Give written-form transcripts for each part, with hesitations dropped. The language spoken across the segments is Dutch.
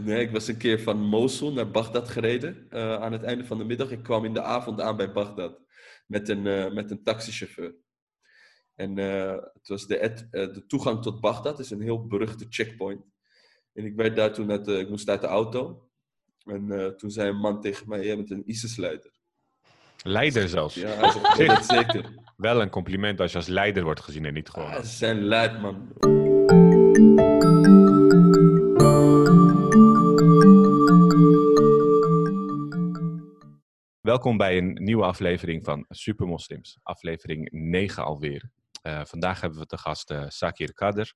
Nee, ik was een keer van Mosul naar Bagdad gereden aan het einde van de middag. Ik kwam in de avond aan bij Bagdad met een taxichauffeur. En het was de toegang tot Bagdad is een heel beruchte checkpoint. En ik werd daar toen ik moest uit de auto. En toen zei een man tegen mij: jij bent een ISIS-leider. Leider zelfs. Ja, dat zeker. Wel een compliment als je als leider wordt gezien en niet gewoon. Ze zijn leid, man. Welkom bij een nieuwe aflevering van Supermoslims, aflevering 9 alweer. Vandaag hebben we te gast Sakir Khader.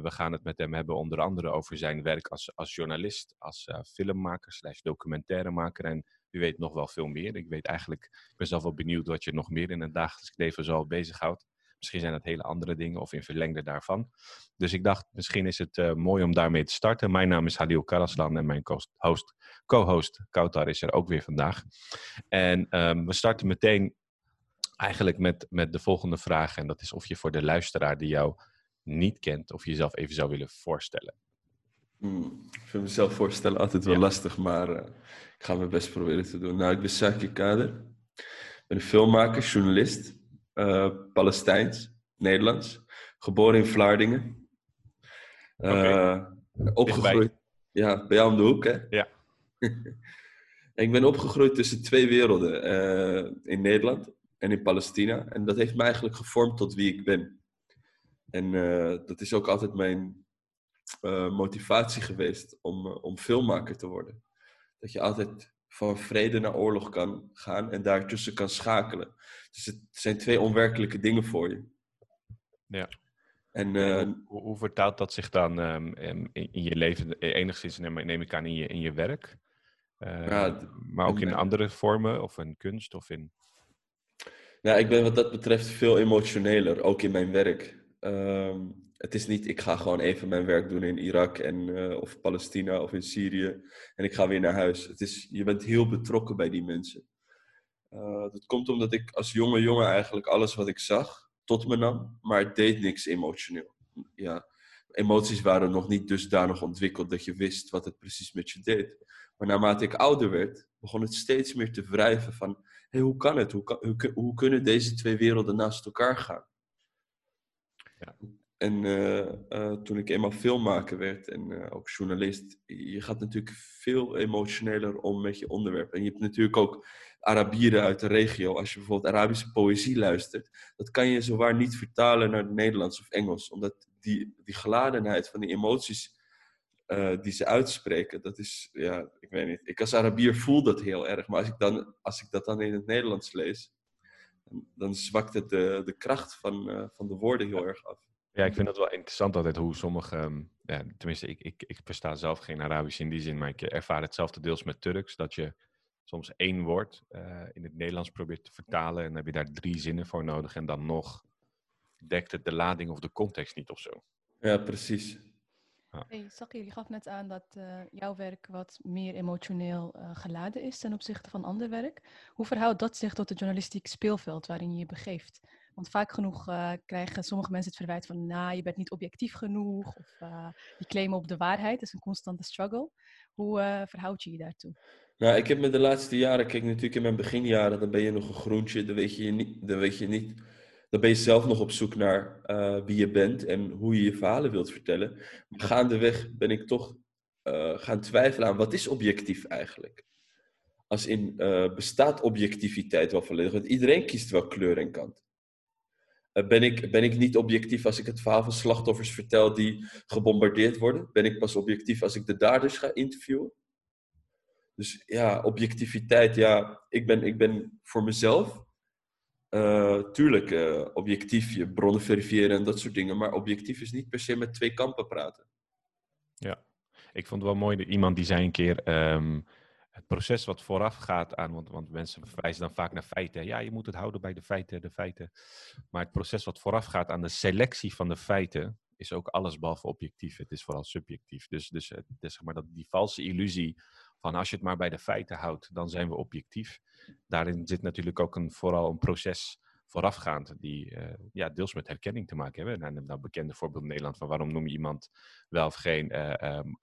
We gaan het met hem hebben onder andere over zijn werk als journalist, als filmmaker / documentairemaker en u weet nog wel veel meer. Ik weet eigenlijk, ik ben zelf wel benieuwd wat je nog meer in het dagelijks leven zo bezighoudt. Misschien zijn dat hele andere dingen of in verlengde daarvan. Dus ik dacht, misschien is het mooi om daarmee te starten. Mijn naam is Halil Karaaslan en mijn co-host Kaoutar is er ook weer vandaag. En we starten meteen eigenlijk met de volgende vraag. En dat is of je voor de luisteraar die jou niet kent, of je jezelf even zou willen voorstellen. Ik vind mezelf voorstellen altijd wel lastig, maar ik ga mijn best proberen te doen. Nou, ik ben Sakir Khader. Ik ben een filmmaker, journalist. Palestijns, Nederlands. Geboren in Vlaardingen. Okay. Opgegroeid. Ja, bij jou om de hoek, hè? Ja. Ik ben opgegroeid tussen twee werelden. In Nederland en in Palestina. En dat heeft mij eigenlijk gevormd tot wie ik ben. En dat is ook altijd mijn motivatie geweest om filmmaker te worden. Dat je altijd van vrede naar oorlog kan gaan en daartussen kan schakelen. Dus het zijn twee onwerkelijke dingen voor je. Ja. En hoe vertaalt dat zich dan in je leven? Enigszins neem ik aan in je werk. Maar ook in andere vormen of in kunst of in... Nou, ik ben wat dat betreft veel emotioneler, ook in mijn werk. Het is niet, ik ga gewoon even mijn werk doen in Irak of Palestina of in Syrië en ik ga weer naar huis. Het is, je bent heel betrokken bij die mensen. Dat komt omdat ik als jonge jongen eigenlijk alles wat ik zag tot me nam, maar het deed niks emotioneel. Ja, emoties waren nog niet dusdanig ontwikkeld dat je wist wat het precies met je deed. Maar naarmate ik ouder werd, begon het steeds meer te wrijven van, hey, hoe kan het? Hoe kunnen deze twee werelden naast elkaar gaan? Ja. En toen ik eenmaal filmmaker werd en ook journalist, je gaat natuurlijk veel emotioneler om met je onderwerp. En je hebt natuurlijk ook Arabieren uit de regio. Als je bijvoorbeeld Arabische poëzie luistert, dat kan je zowaar niet vertalen naar het Nederlands of Engels. Omdat die geladenheid van die emoties die ze uitspreken, dat is, ja, ik weet niet. Ik als Arabier voel dat heel erg, maar als ik dat dan in het Nederlands lees, dan zwakt het de kracht van de woorden heel erg af. Ja, ik vind dat wel interessant altijd hoe sommige... tenminste, ik versta zelf geen Arabisch in die zin, maar ik ervaar hetzelfde deels met Turks. Dat je soms één woord in het Nederlands probeert te vertalen en dan heb je daar 3 zinnen voor nodig. En dan nog dekt het de lading of de context niet of zo. Ja, precies. Ah. Hey, Sakir, je gaf net aan dat jouw werk wat meer emotioneel geladen is ten opzichte van ander werk. Hoe verhoudt dat zich tot het journalistiek speelveld waarin je je begeeft? Want vaak genoeg krijgen sommige mensen het verwijt van... je bent niet objectief genoeg. Of je claimen op de waarheid. Dat is een constante struggle. Hoe verhoud je je daartoe? Nou, ik heb me de laatste jaren... Kijk, natuurlijk in mijn beginjaren... Dan ben je nog een groentje. Dan weet je niet. Dan ben je zelf nog op zoek naar wie je bent... En hoe je je verhalen wilt vertellen. Maar gaandeweg ben ik toch gaan twijfelen aan... Wat is objectief eigenlijk? Als in bestaat objectiviteit wel volledig? Want iedereen kiest wel kleur en kant. Ben ik niet objectief als ik het verhaal van slachtoffers vertel die gebombardeerd worden? Ben ik pas objectief als ik de daders ga interviewen? Dus ja, objectiviteit, ja, ik ben voor mezelf. Tuurlijk, objectief, je bronnen verifiëren en dat soort dingen. Maar objectief is niet per se met twee kampen praten. Ja, ik vond het wel mooi dat iemand die zei een keer... Het proces wat vooraf gaat aan, want mensen verwijzen dan vaak naar feiten. Ja, je moet het houden bij de feiten. Maar het proces wat vooraf gaat aan de selectie van de feiten is ook allesbehalve objectief. Het is vooral subjectief. Dus zeg maar die valse illusie van als je het maar bij de feiten houdt, dan zijn we objectief. Daarin zit natuurlijk ook vooral een proces voorafgaand die deels met herkenning te maken hebben. Nou, neem nou bekende voorbeeld in Nederland van waarom noem je iemand wel of geen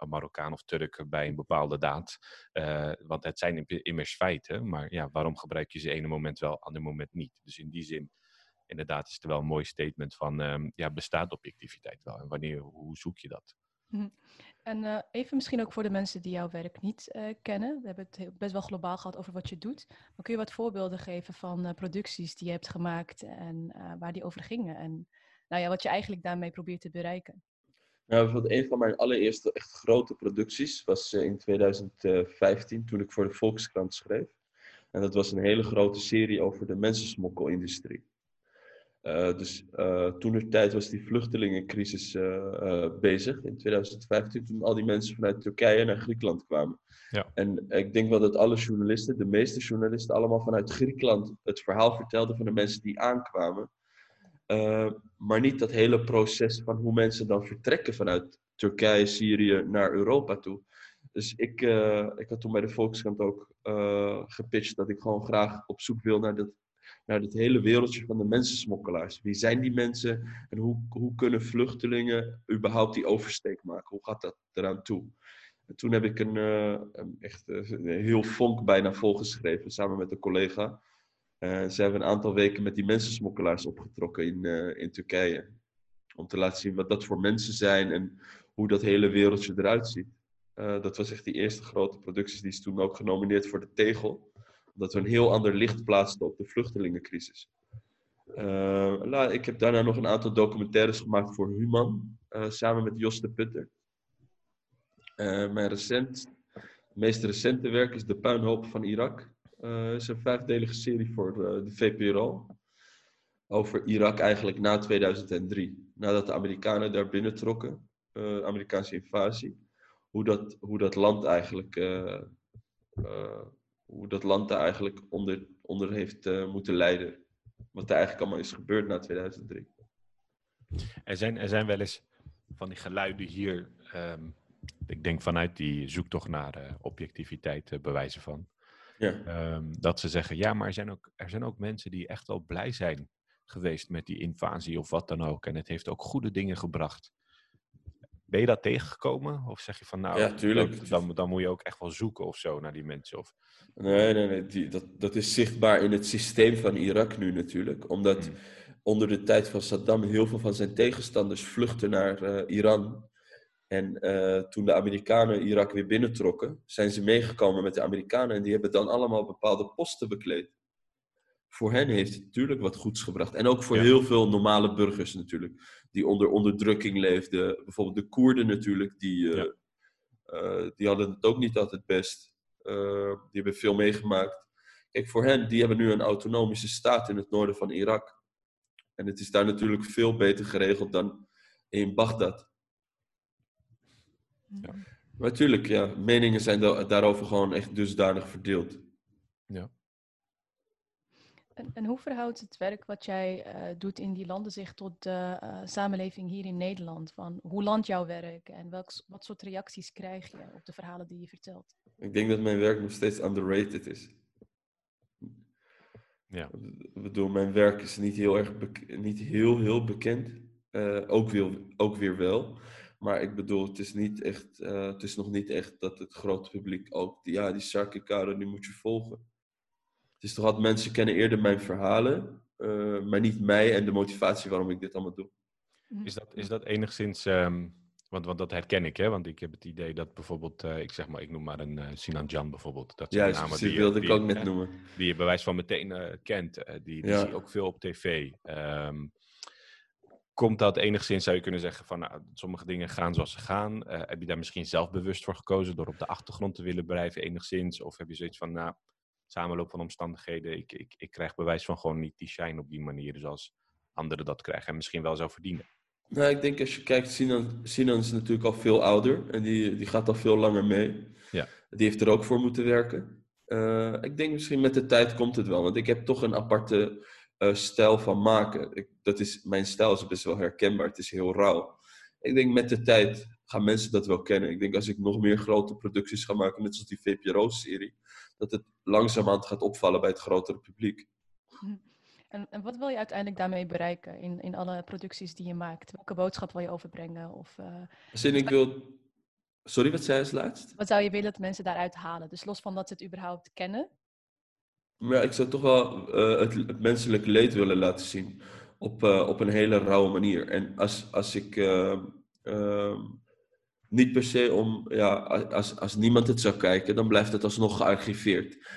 Marokkaan of Turk bij een bepaalde daad. Want het zijn immers feiten, maar ja, waarom gebruik je ze ene moment wel, ander moment niet? Dus in die zin, inderdaad, is er wel een mooi statement van bestaat objectiviteit wel en wanneer, hoe zoek je dat? En even misschien ook voor de mensen die jouw werk niet kennen. We hebben het best wel globaal gehad over wat je doet. Maar kun je wat voorbeelden geven van producties die je hebt gemaakt en waar die over gingen? En nou ja, wat je eigenlijk daarmee probeert te bereiken? Nou, bijvoorbeeld een van mijn allereerste echt grote producties was in 2015 toen ik voor de Volkskrant schreef. En dat was een hele grote serie over de mensensmokkelindustrie. Dus toenertijd was die vluchtelingencrisis bezig in 2015, toen al die mensen vanuit Turkije naar Griekenland kwamen. Ja. En ik denk wel dat alle journalisten, de meeste journalisten, allemaal vanuit Griekenland het verhaal vertelden van de mensen die aankwamen. Maar niet dat hele proces van hoe mensen dan vertrekken vanuit Turkije, Syrië naar Europa toe. Dus ik had toen bij de Volkskrant ook gepitcht dat ik gewoon graag op zoek wil naar dit hele wereldje van de mensensmokkelaars. Wie zijn die mensen en hoe kunnen vluchtelingen überhaupt die oversteek maken? Hoe gaat dat eraan toe? En toen heb ik een heel vonk bijna volgeschreven samen met een collega. Ze hebben een aantal weken met die mensensmokkelaars opgetrokken in Turkije. Om te laten zien wat dat voor mensen zijn en hoe dat hele wereldje eruit ziet. Dat was echt die eerste grote producties. Die is toen ook genomineerd voor de Tegel. Omdat we een heel ander licht plaatsten op de vluchtelingencrisis. Ik heb daarna nog een aantal documentaires gemaakt voor Human. Samen met Jos de Putter. Mijn meest recente werk is De Puinhoop van Irak. Is een 5-delige serie voor de VPRO. Over Irak eigenlijk na 2003. Nadat de Amerikanen daar binnen trokken. Amerikaanse invasie. Hoe dat land daar eigenlijk onder heeft moeten lijden. Wat er eigenlijk allemaal is gebeurd na 2003. Er zijn wel eens van die geluiden hier. Ik denk vanuit die zoektocht naar objectiviteit bewijzen van. Ja. Dat ze zeggen, ja, maar er zijn ook mensen die echt wel blij zijn geweest met die invasie of wat dan ook. En het heeft ook goede dingen gebracht. Ben je dat tegengekomen? Of zeg je van nou, ja, tuurlijk. Dan moet je ook echt wel zoeken of zo naar die mensen? Of... Nee. Dat is zichtbaar in het systeem van Irak nu natuurlijk. Omdat onder de tijd van Saddam heel veel van zijn tegenstanders vluchten naar Iran. En toen de Amerikanen Irak weer binnentrokken, zijn ze meegekomen met de Amerikanen. En die hebben dan allemaal bepaalde posten bekleed. Voor hen heeft het natuurlijk wat goeds gebracht. En ook voor heel veel normale burgers natuurlijk. Die onder onderdrukking leefden. Bijvoorbeeld de Koerden natuurlijk. Die hadden het ook niet altijd best. Die hebben veel meegemaakt. Kijk, voor hen, die hebben nu een autonomische staat in het noorden van Irak. En het is daar natuurlijk veel beter geregeld dan in Bagdad. Ja. Maar natuurlijk, ja, meningen zijn daarover gewoon echt dusdanig verdeeld. Ja. En hoe verhoudt het werk wat jij doet in die landen zich tot de samenleving hier in Nederland? Van hoe landt jouw werk en wat soort reacties krijg je op de verhalen die je vertelt? Ik denk dat mijn werk nog steeds underrated is. Ja. Ik bedoel, mijn werk is niet heel erg niet heel bekend. Ook weer wel. Maar ik bedoel, het is niet echt, het is nog niet echt dat het grote publiek ook... Die Sakir Khader, die moet je volgen. Het is toch altijd, mensen kennen eerder mijn verhalen, maar niet mij en de motivatie waarom ik dit allemaal doe. Is dat enigszins, want dat herken ik, hè? Want ik heb het idee dat bijvoorbeeld, ik noem maar een Sinan Jan bijvoorbeeld. Dat zijn namen die wilde ik ook net noemen. Die je bij wijze van meteen kent, die zie je ook veel op tv. Komt dat enigszins, zou je kunnen zeggen, van sommige dingen gaan zoals ze gaan. Heb je daar misschien zelf bewust voor gekozen door op de achtergrond te willen blijven enigszins? Of heb je zoiets van, nou... samenloop van omstandigheden. Ik krijg bewijs van gewoon niet die shine op die manier zoals anderen dat krijgen en misschien wel zou verdienen. Nou, ik denk als je kijkt, Sinan is natuurlijk al veel ouder en die gaat al veel langer mee. Ja. Die heeft er ook voor moeten werken. Ik denk misschien met de tijd komt het wel, want ik heb toch een aparte stijl van maken. Mijn stijl is best wel herkenbaar, het is heel rauw. Ik denk met de tijd gaan mensen dat wel kennen. Ik denk als ik nog meer grote producties ga maken, net zoals die VPRO-serie, dat het langzamerhand gaat opvallen bij het grotere publiek. En wat wil je uiteindelijk daarmee bereiken in alle producties die je maakt? Welke boodschap wil je overbrengen? Sorry, wat zei je als laatst? Wat zou je willen dat mensen daaruit halen? Dus los van dat ze het überhaupt kennen? Maar ja, ik zou toch wel het menselijk leed willen laten zien. Op een hele rauwe manier. En als ik... niet per se om... Ja, als niemand het zou kijken, dan blijft het alsnog gearchiveerd.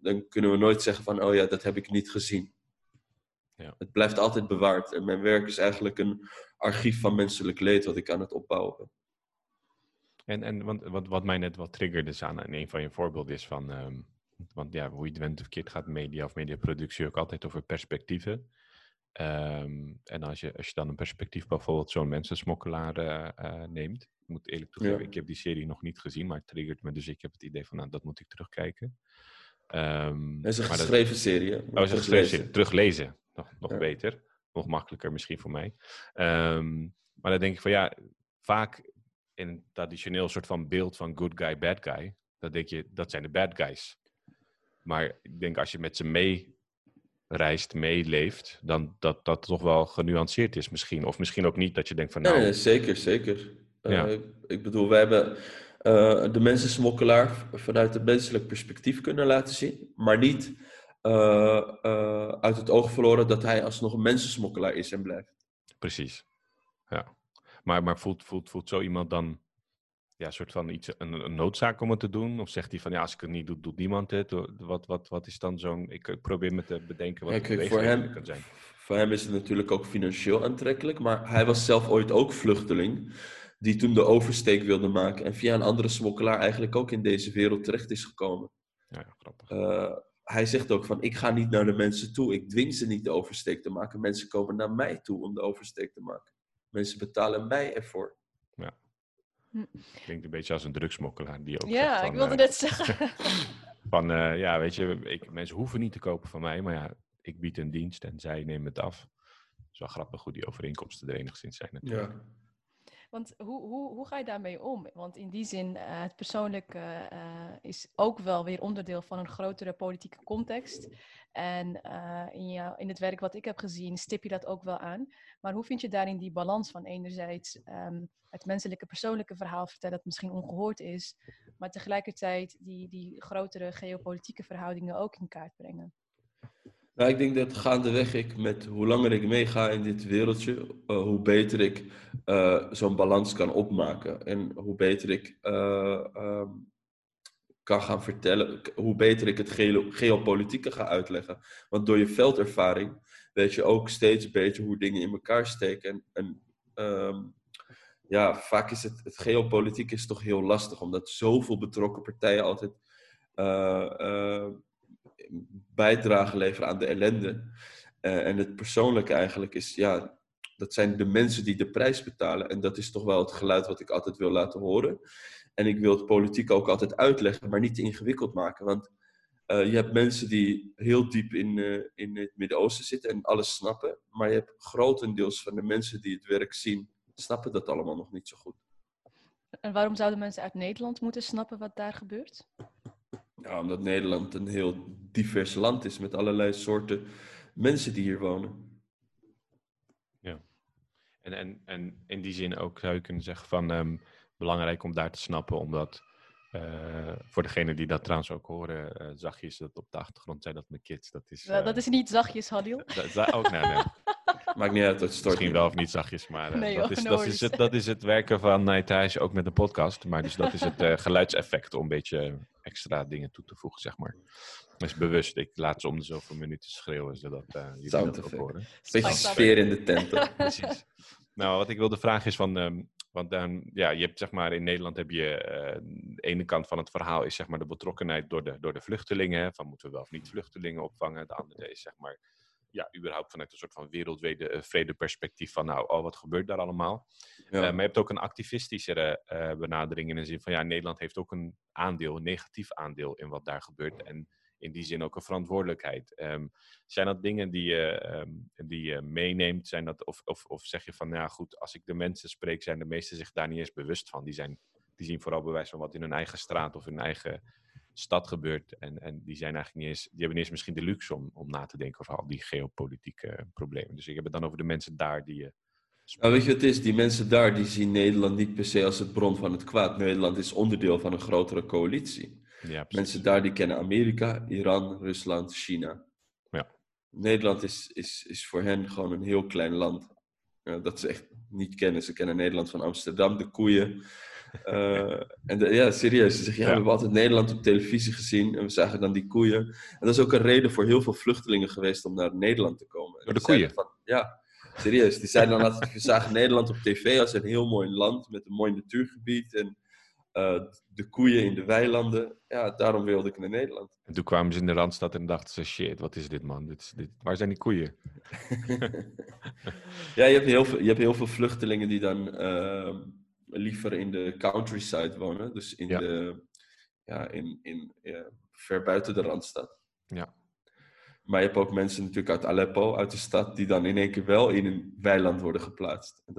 Dan kunnen we nooit zeggen van... Oh ja, dat heb ik niet gezien. Ja. Het blijft altijd bewaard. En mijn werk is eigenlijk een archief van menselijk leed wat ik aan het opbouwen ben. En wat mij net wat triggerde is aan een van je voorbeelden is van... want ja, hoe je het went of keert gaat media of mediaproductie ook altijd over perspectieven. En als je dan een perspectief bijvoorbeeld zo'n mensensmokkelaar neemt. Ik moet eerlijk toegeven, Ik heb die serie nog niet gezien, maar het triggert me. Dus ik heb het idee van, nou, dat moet ik terugkijken. Het is een geschreven serie. Teruglezen. Nog beter. Nog makkelijker misschien voor mij. Maar dan denk ik van, ja, vaak in een traditioneel soort van beeld van good guy, bad guy. Dan denk je, dat zijn de bad guys. Maar ik denk, als je met ze meereist, meeleeft, dan dat toch wel genuanceerd is misschien. Of misschien ook niet, dat je denkt van... Nee, zeker. Ja. Ik bedoel, wij hebben de mensensmokkelaar vanuit een menselijk perspectief kunnen laten zien. Maar niet uit het oog verloren dat hij alsnog een mensensmokkelaar is en blijft. Precies, ja. Maar voelt zo iemand dan... Ja, een soort van een noodzaak om het te doen? Of zegt hij van, ja, als ik het niet doe, doet niemand het? Wat is dan zo'n... Ik probeer me te bedenken wat het beweging kan zijn. Voor hem is het natuurlijk ook financieel aantrekkelijk. Maar hij was zelf ooit ook vluchteling. Die toen de oversteek wilde maken. En via een andere smokkelaar eigenlijk ook in deze wereld terecht is gekomen. Ja, grappig. Hij zegt ook van, ik ga niet naar de mensen toe. Ik dwing ze niet de oversteek te maken. Mensen komen naar mij toe om de oversteek te maken. Mensen betalen mij ervoor. Ja. Klinkt een beetje als een drugsmokkelaar die ook... Ja, van, ik wilde net zeggen. Van, ja, weet je, mensen hoeven niet te kopen van mij, maar ja, ik bied een dienst en zij nemen het af. Het is wel grappig hoe die overeenkomsten er enigszins zijn natuurlijk. Ja. Want hoe ga je daarmee om? Want in die zin, het persoonlijke is ook wel weer onderdeel van een grotere politieke context. En in het werk wat ik heb gezien, stip je dat ook wel aan. Maar hoe vind je daarin die balans van enerzijds het menselijke persoonlijke verhaal vertellen dat misschien ongehoord is, maar tegelijkertijd die grotere geopolitieke verhoudingen ook in kaart brengen? Nou, ik denk dat gaandeweg ik, met hoe langer ik meega in dit wereldje, hoe beter ik zo'n balans kan opmaken. En hoe beter ik kan gaan vertellen, hoe beter ik het geopolitieke ga uitleggen. Want door je veldervaring weet je ook steeds beter hoe dingen in elkaar steken. En vaak is het geopolitiek is toch heel lastig, omdat zoveel betrokken partijen altijd... bijdrage leveren aan de ellende. En het persoonlijke eigenlijk is, ja, dat zijn de mensen die de prijs betalen. En dat is toch wel het geluid wat ik altijd wil laten horen. En ik wil het politiek ook altijd uitleggen, maar niet te ingewikkeld maken. Want je hebt mensen die heel diep in het Midden-Oosten zitten en alles snappen. Maar je hebt grotendeels van de mensen die het werk zien, snappen dat allemaal nog niet zo goed. En waarom zouden mensen uit Nederland moeten snappen wat daar gebeurt? Ja, omdat Nederland een heel divers land is met allerlei soorten mensen die hier wonen. Ja. En in die zin ook zou je kunnen zeggen van belangrijk om daar te snappen, omdat voor degene die dat trouwens ook horen, zachtjes dat op de achtergrond zijn dat mijn kids. Dat is, dat is niet zachtjes, Halil. Ook nee. Maakt niet uit, dat stort. Misschien wel of niet zachtjes, maar dat is het werken van Night Eyes ook met een podcast. Maar dus dat is het geluidseffect om een beetje extra dingen toe te voegen, zeg maar. Dus bewust, ik laat ze om de zoveel minuten schreeuwen, zodat jullie dat ook horen. Een beetje sfeer in de tent. Precies. Nou, wat ik wilde vragen is van... want ja, je hebt zeg maar in Nederland heb je de ene kant van het verhaal is zeg maar de betrokkenheid door de vluchtelingen. Hè, van moeten we wel of niet vluchtelingen opvangen. De andere is zeg maar ja, überhaupt vanuit een soort van wereldvrede perspectief van nou, oh, wat gebeurt daar allemaal? Ja. Maar je hebt ook een activistischere benadering in de zin van ja, Nederland heeft ook een aandeel, een negatief aandeel in wat daar gebeurt en in die zin ook een verantwoordelijkheid. Zijn dat dingen die je meeneemt? Zijn dat, of zeg je van, nou ja, goed, als ik de mensen spreek, zijn de meesten zich daar niet eens bewust van. Die zien vooral bewijs van wat in hun eigen straat of hun eigen stad gebeurt. En die zijn eigenlijk niet eens, die hebben niet eens misschien de luxe om na te denken over al die geopolitieke problemen. Dus ik heb het dan over de mensen daar die je... Nou, weet je wat het is? Die mensen daar die zien Nederland niet per se als de bron van het kwaad. Nederland is onderdeel van een grotere coalitie. Ja, mensen daar die kennen Amerika, Iran, Rusland, China. Ja. Nederland is voor hen gewoon een heel klein land. Dat ze echt niet kennen. Ze kennen Nederland van Amsterdam, de koeien. Serieus. Ze zeggen, we hebben altijd Nederland op televisie gezien. En we zagen dan die koeien. En dat is ook een reden voor heel veel vluchtelingen geweest om naar Nederland te komen. Door de koeien? Serieus. Die zeiden dan altijd, we zagen Nederland op tv als een heel mooi land. Met een mooi natuurgebied. En de koeien in de weilanden. Ja, daarom wilde ik naar Nederland. En toen kwamen ze in de Randstad en dachten ze, shit, wat is dit man? Waar zijn die koeien? Je hebt heel veel vluchtelingen die dan liever in de countryside wonen. Dus ver buiten de Randstad. Ja. Maar je hebt ook mensen natuurlijk uit Aleppo, uit de stad, die dan in één keer wel in een weiland worden geplaatst. En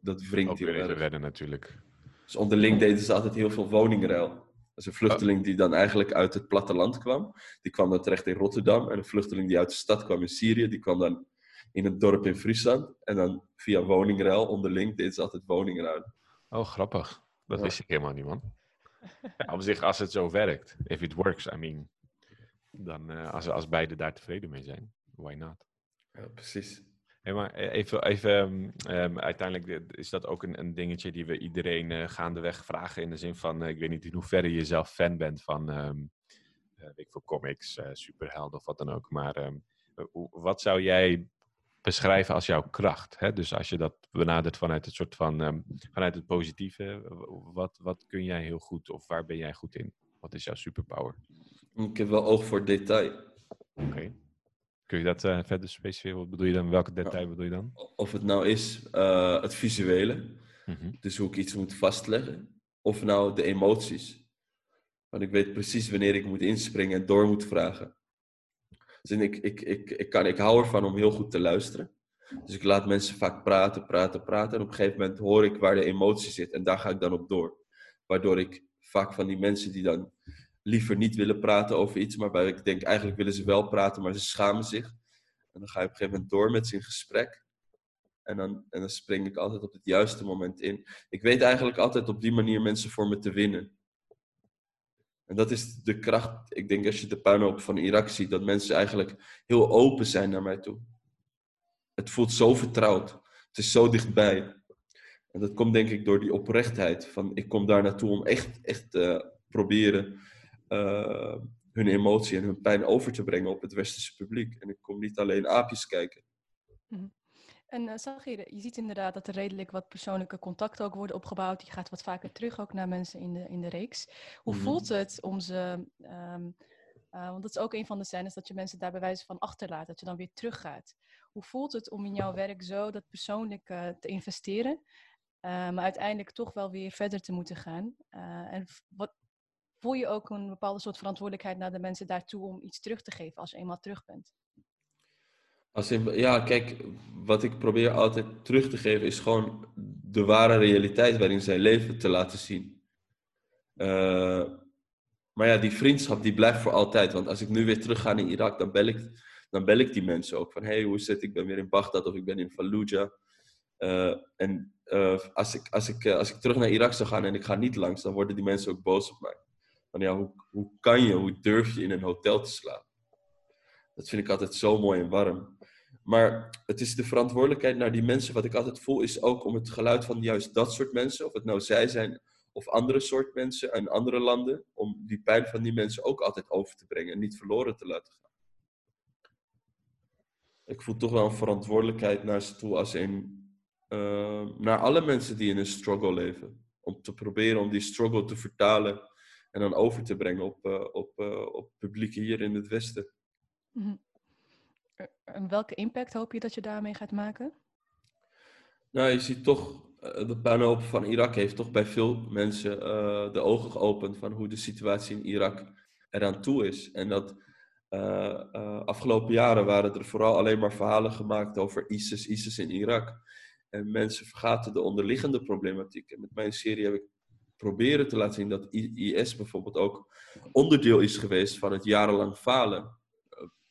dat wringt hier. Ook weer redden natuurlijk. Dus onderling deden ze altijd heel veel woningruil. Dat is een vluchteling die dan eigenlijk uit het platteland kwam. Die kwam dan terecht in Rotterdam. En een vluchteling die uit de stad kwam in Syrië, die kwam dan in een dorp in Friesland. En dan via woningruil onderling deden ze altijd woningruil. Oh, grappig. Dat wist ik helemaal niet, man. Ja, op zich, als het zo werkt. If it works, I mean. Dan, als beide daar tevreden mee zijn. Why not? Ja, precies. Hey, maar even, uiteindelijk is dat ook een dingetje die we iedereen gaandeweg vragen. In de zin van, ik weet niet in hoeverre je zelf fan bent van comics, superhelden of wat dan ook. Maar wat zou jij beschrijven als jouw kracht? Hè? Dus als je dat benadert vanuit het soort van, vanuit het positieve. Wat kun jij heel goed of waar ben jij goed in? Wat is jouw superpower? Ik heb wel oog voor detail. Oké. Kun je dat verder specificeren? Wat bedoel je dan? Welke detail bedoel je dan? Of het nou is het visuele. Mm-hmm. Dus hoe ik iets moet vastleggen. Of nou de emoties. Want ik weet precies wanneer ik moet inspringen en door moet vragen. Dus ik hou ervan om heel goed te luisteren. Dus ik laat mensen vaak praten. En op een gegeven moment hoor ik waar de emotie zit. En daar ga ik dan op door. Waardoor ik vaak van die mensen die dan liever niet willen praten over iets, maar ik denk eigenlijk willen ze wel praten, maar ze schamen zich. En dan ga je op een gegeven moment door met ze in gesprek. En dan spring ik altijd op het juiste moment in. Ik weet eigenlijk altijd op die manier mensen voor me te winnen. En dat is de kracht. Ik denk als je de puinhoop van Irak ziet, dat mensen eigenlijk heel open zijn naar mij toe. Het voelt zo vertrouwd. Het is zo dichtbij. En dat komt denk ik door die oprechtheid. Van ik kom daar naartoe om echt proberen hun emotie en hun pijn over te brengen op het westerse publiek. En ik kom niet alleen aapjes kijken. En Sakir, je ziet inderdaad dat er redelijk wat persoonlijke contacten ook worden opgebouwd. Je gaat wat vaker terug ook naar mensen in de reeks. Hoe voelt het om ze... want dat is ook een van de scènes dat je mensen daar bij wijze van achterlaat. Dat je dan weer teruggaat. Hoe voelt het om in jouw werk zo dat persoonlijk te investeren? Maar uiteindelijk toch wel weer verder te moeten gaan. Voel je ook een bepaalde soort verantwoordelijkheid naar de mensen daartoe om iets terug te geven als je eenmaal terug bent? Kijk, wat ik probeer altijd terug te geven is gewoon de ware realiteit waarin zij leven te laten zien. Die vriendschap die blijft voor altijd. Want als ik nu weer terug ga naar Irak, dan bel ik die mensen ook. Van, hey, hoe is het? Ik ben weer in Bagdad of ik ben in Fallujah. Als ik terug naar Irak zou gaan en ik ga niet langs, dan worden die mensen ook boos op mij. Van ja, hoe durf je in een hotel te slapen? Dat vind ik altijd zo mooi en warm. Maar het is de verantwoordelijkheid naar die mensen. Wat ik altijd voel is ook om het geluid van juist dat soort mensen, of het nou zij zijn of andere soort mensen uit andere landen, om die pijn van die mensen ook altijd over te brengen en niet verloren te laten gaan. Ik voel toch wel een verantwoordelijkheid naar ze toe als een... naar alle mensen die in een struggle leven. Om te proberen om die struggle te vertalen en dan over te brengen op publiek hier in het Westen. Mm-hmm. En welke impact hoop je dat je daarmee gaat maken? Nou, je ziet toch, de puinhoop van Irak heeft toch bij veel mensen de ogen geopend van hoe de situatie in Irak eraan toe is. En dat afgelopen jaren waren er vooral alleen maar verhalen gemaakt over ISIS in Irak. En mensen vergaten de onderliggende problematiek. En met mijn serie heb ik proberen te laten zien dat IS bijvoorbeeld ook onderdeel is geweest van het jarenlang falen.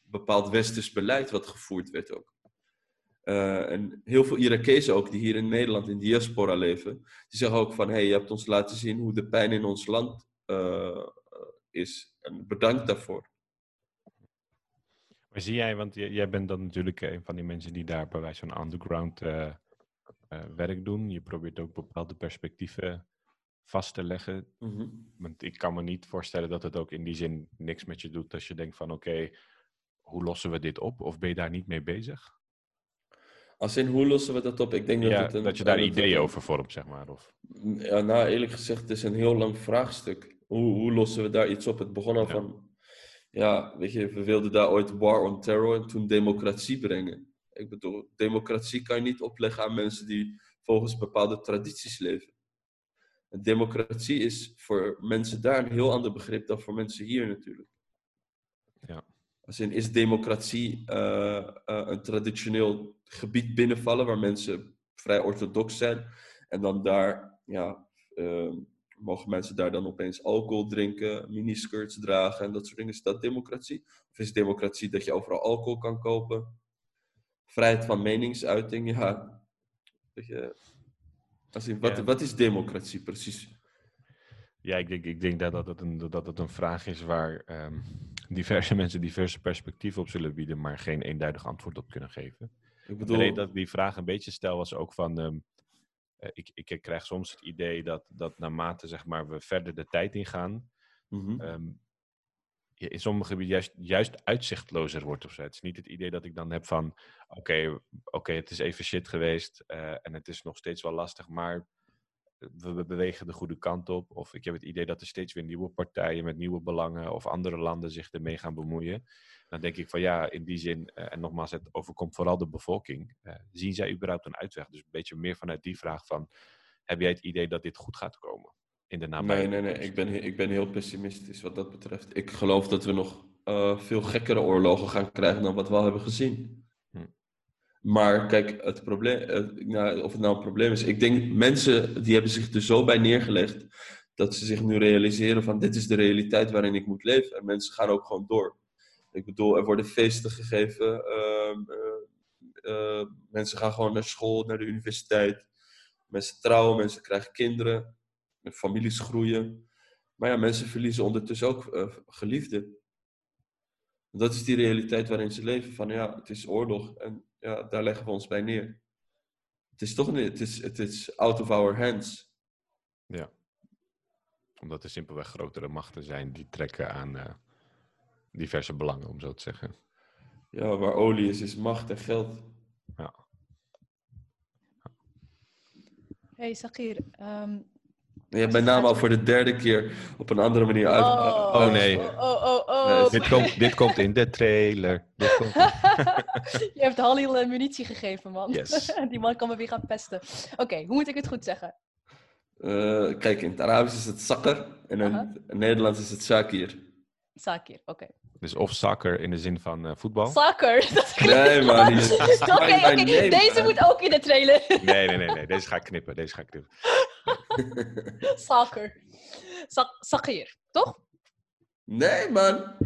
Bepaald westers beleid wat gevoerd werd ook. En heel veel Irakezen ook, die hier in Nederland in diaspora leven, die zeggen ook van, hey, je hebt ons laten zien hoe de pijn in ons land is. En bedankt daarvoor. Maar zie jij, want jij bent dan natuurlijk een van die mensen die daar bij wijze van underground werk doen. Je probeert ook bepaalde perspectieven vast te leggen. Mm-hmm. Want ik kan me niet voorstellen dat het ook in die zin niks met je doet als je denkt van, oké, hoe lossen we dit op? Of ben je daar niet mee bezig? Als in, hoe lossen we dat op? Ik denk dat, het een, dat je daar ideeën over vormt, zeg maar. Of... Ja, nou, eerlijk gezegd, het is een heel lang vraagstuk. Hoe lossen we daar iets op? Het begon al van... Ja, weet je, we wilden daar ooit war on terror en toen democratie brengen. Ik bedoel, democratie kan je niet opleggen aan mensen die volgens bepaalde tradities leven. En democratie is voor mensen daar een heel ander begrip dan voor mensen hier natuurlijk. Ja. Als in, is democratie een traditioneel gebied binnenvallen waar mensen vrij orthodox zijn en dan daar, mogen mensen daar dan opeens alcohol drinken, miniskirts dragen en dat soort dingen? Is dat democratie? Of is democratie dat je overal alcohol kan kopen? Vrijheid van meningsuiting, ja. Als in, wat is democratie precies? Ja, ik denk dat het een vraag is waar diverse mensen diverse perspectieven op zullen bieden, maar geen eenduidig antwoord op kunnen geven. Ik bedoel... De reden dat ik die vraag een beetje stel was ook van... Ik krijg soms het idee dat naarmate, zeg maar, we verder de tijd ingaan, mm-hmm. In sommige gebieden juist uitzichtlozer wordt of zo. Het is niet het idee dat ik dan heb van, oké, het is even shit geweest en het is nog steeds wel lastig, maar we bewegen de goede kant op. Of ik heb het idee dat er steeds weer nieuwe partijen met nieuwe belangen of andere landen zich ermee gaan bemoeien. Dan denk ik van ja, in die zin, en nogmaals, het overkomt vooral de bevolking. Zien zij überhaupt een uitweg? Dus een beetje meer vanuit die vraag van, heb jij het idee dat dit goed gaat komen? In de nabije... Nee. Ik ben heel pessimistisch wat dat betreft. Ik geloof dat we nog veel gekkere oorlogen gaan krijgen dan wat we al hebben gezien. Maar kijk, het probleem, of het nou een probleem is... Ik denk, mensen die hebben zich er zo bij neergelegd dat ze zich nu realiseren van, dit is de realiteit waarin ik moet leven. En mensen gaan ook gewoon door. Ik bedoel, er worden feesten gegeven. Mensen gaan gewoon naar school, naar de universiteit. Mensen trouwen, mensen krijgen kinderen. Families groeien. Maar ja, mensen verliezen ondertussen ook geliefden. Dat is die realiteit waarin ze leven. Van ja, het is oorlog en ja, daar leggen we ons bij neer. Het is toch niet, het is out of our hands. Ja. Omdat er simpelweg grotere machten zijn die trekken aan diverse belangen, om zo te zeggen. Ja, waar olie is macht en geld. Ja. Hey Sakir. Je bent namelijk al voor de derde keer op een andere manier uit. Oh nee. Oh. Dit komt in de trailer. Je hebt Halil munitie gegeven, man. Yes. Die man kan me weer gaan pesten. Oké, hoe moet ik het goed zeggen? Kijk, in het Arabisch is het Sakir en in het Nederlands is het Sakir. Sakir, oké. Dus of soccer in de zin van voetbal? Soccer! Nee, man. Oké. Deze moet ook in de trailer. Nee. Deze ga ik knippen. Soccer. Sakir, toch? Nee, man.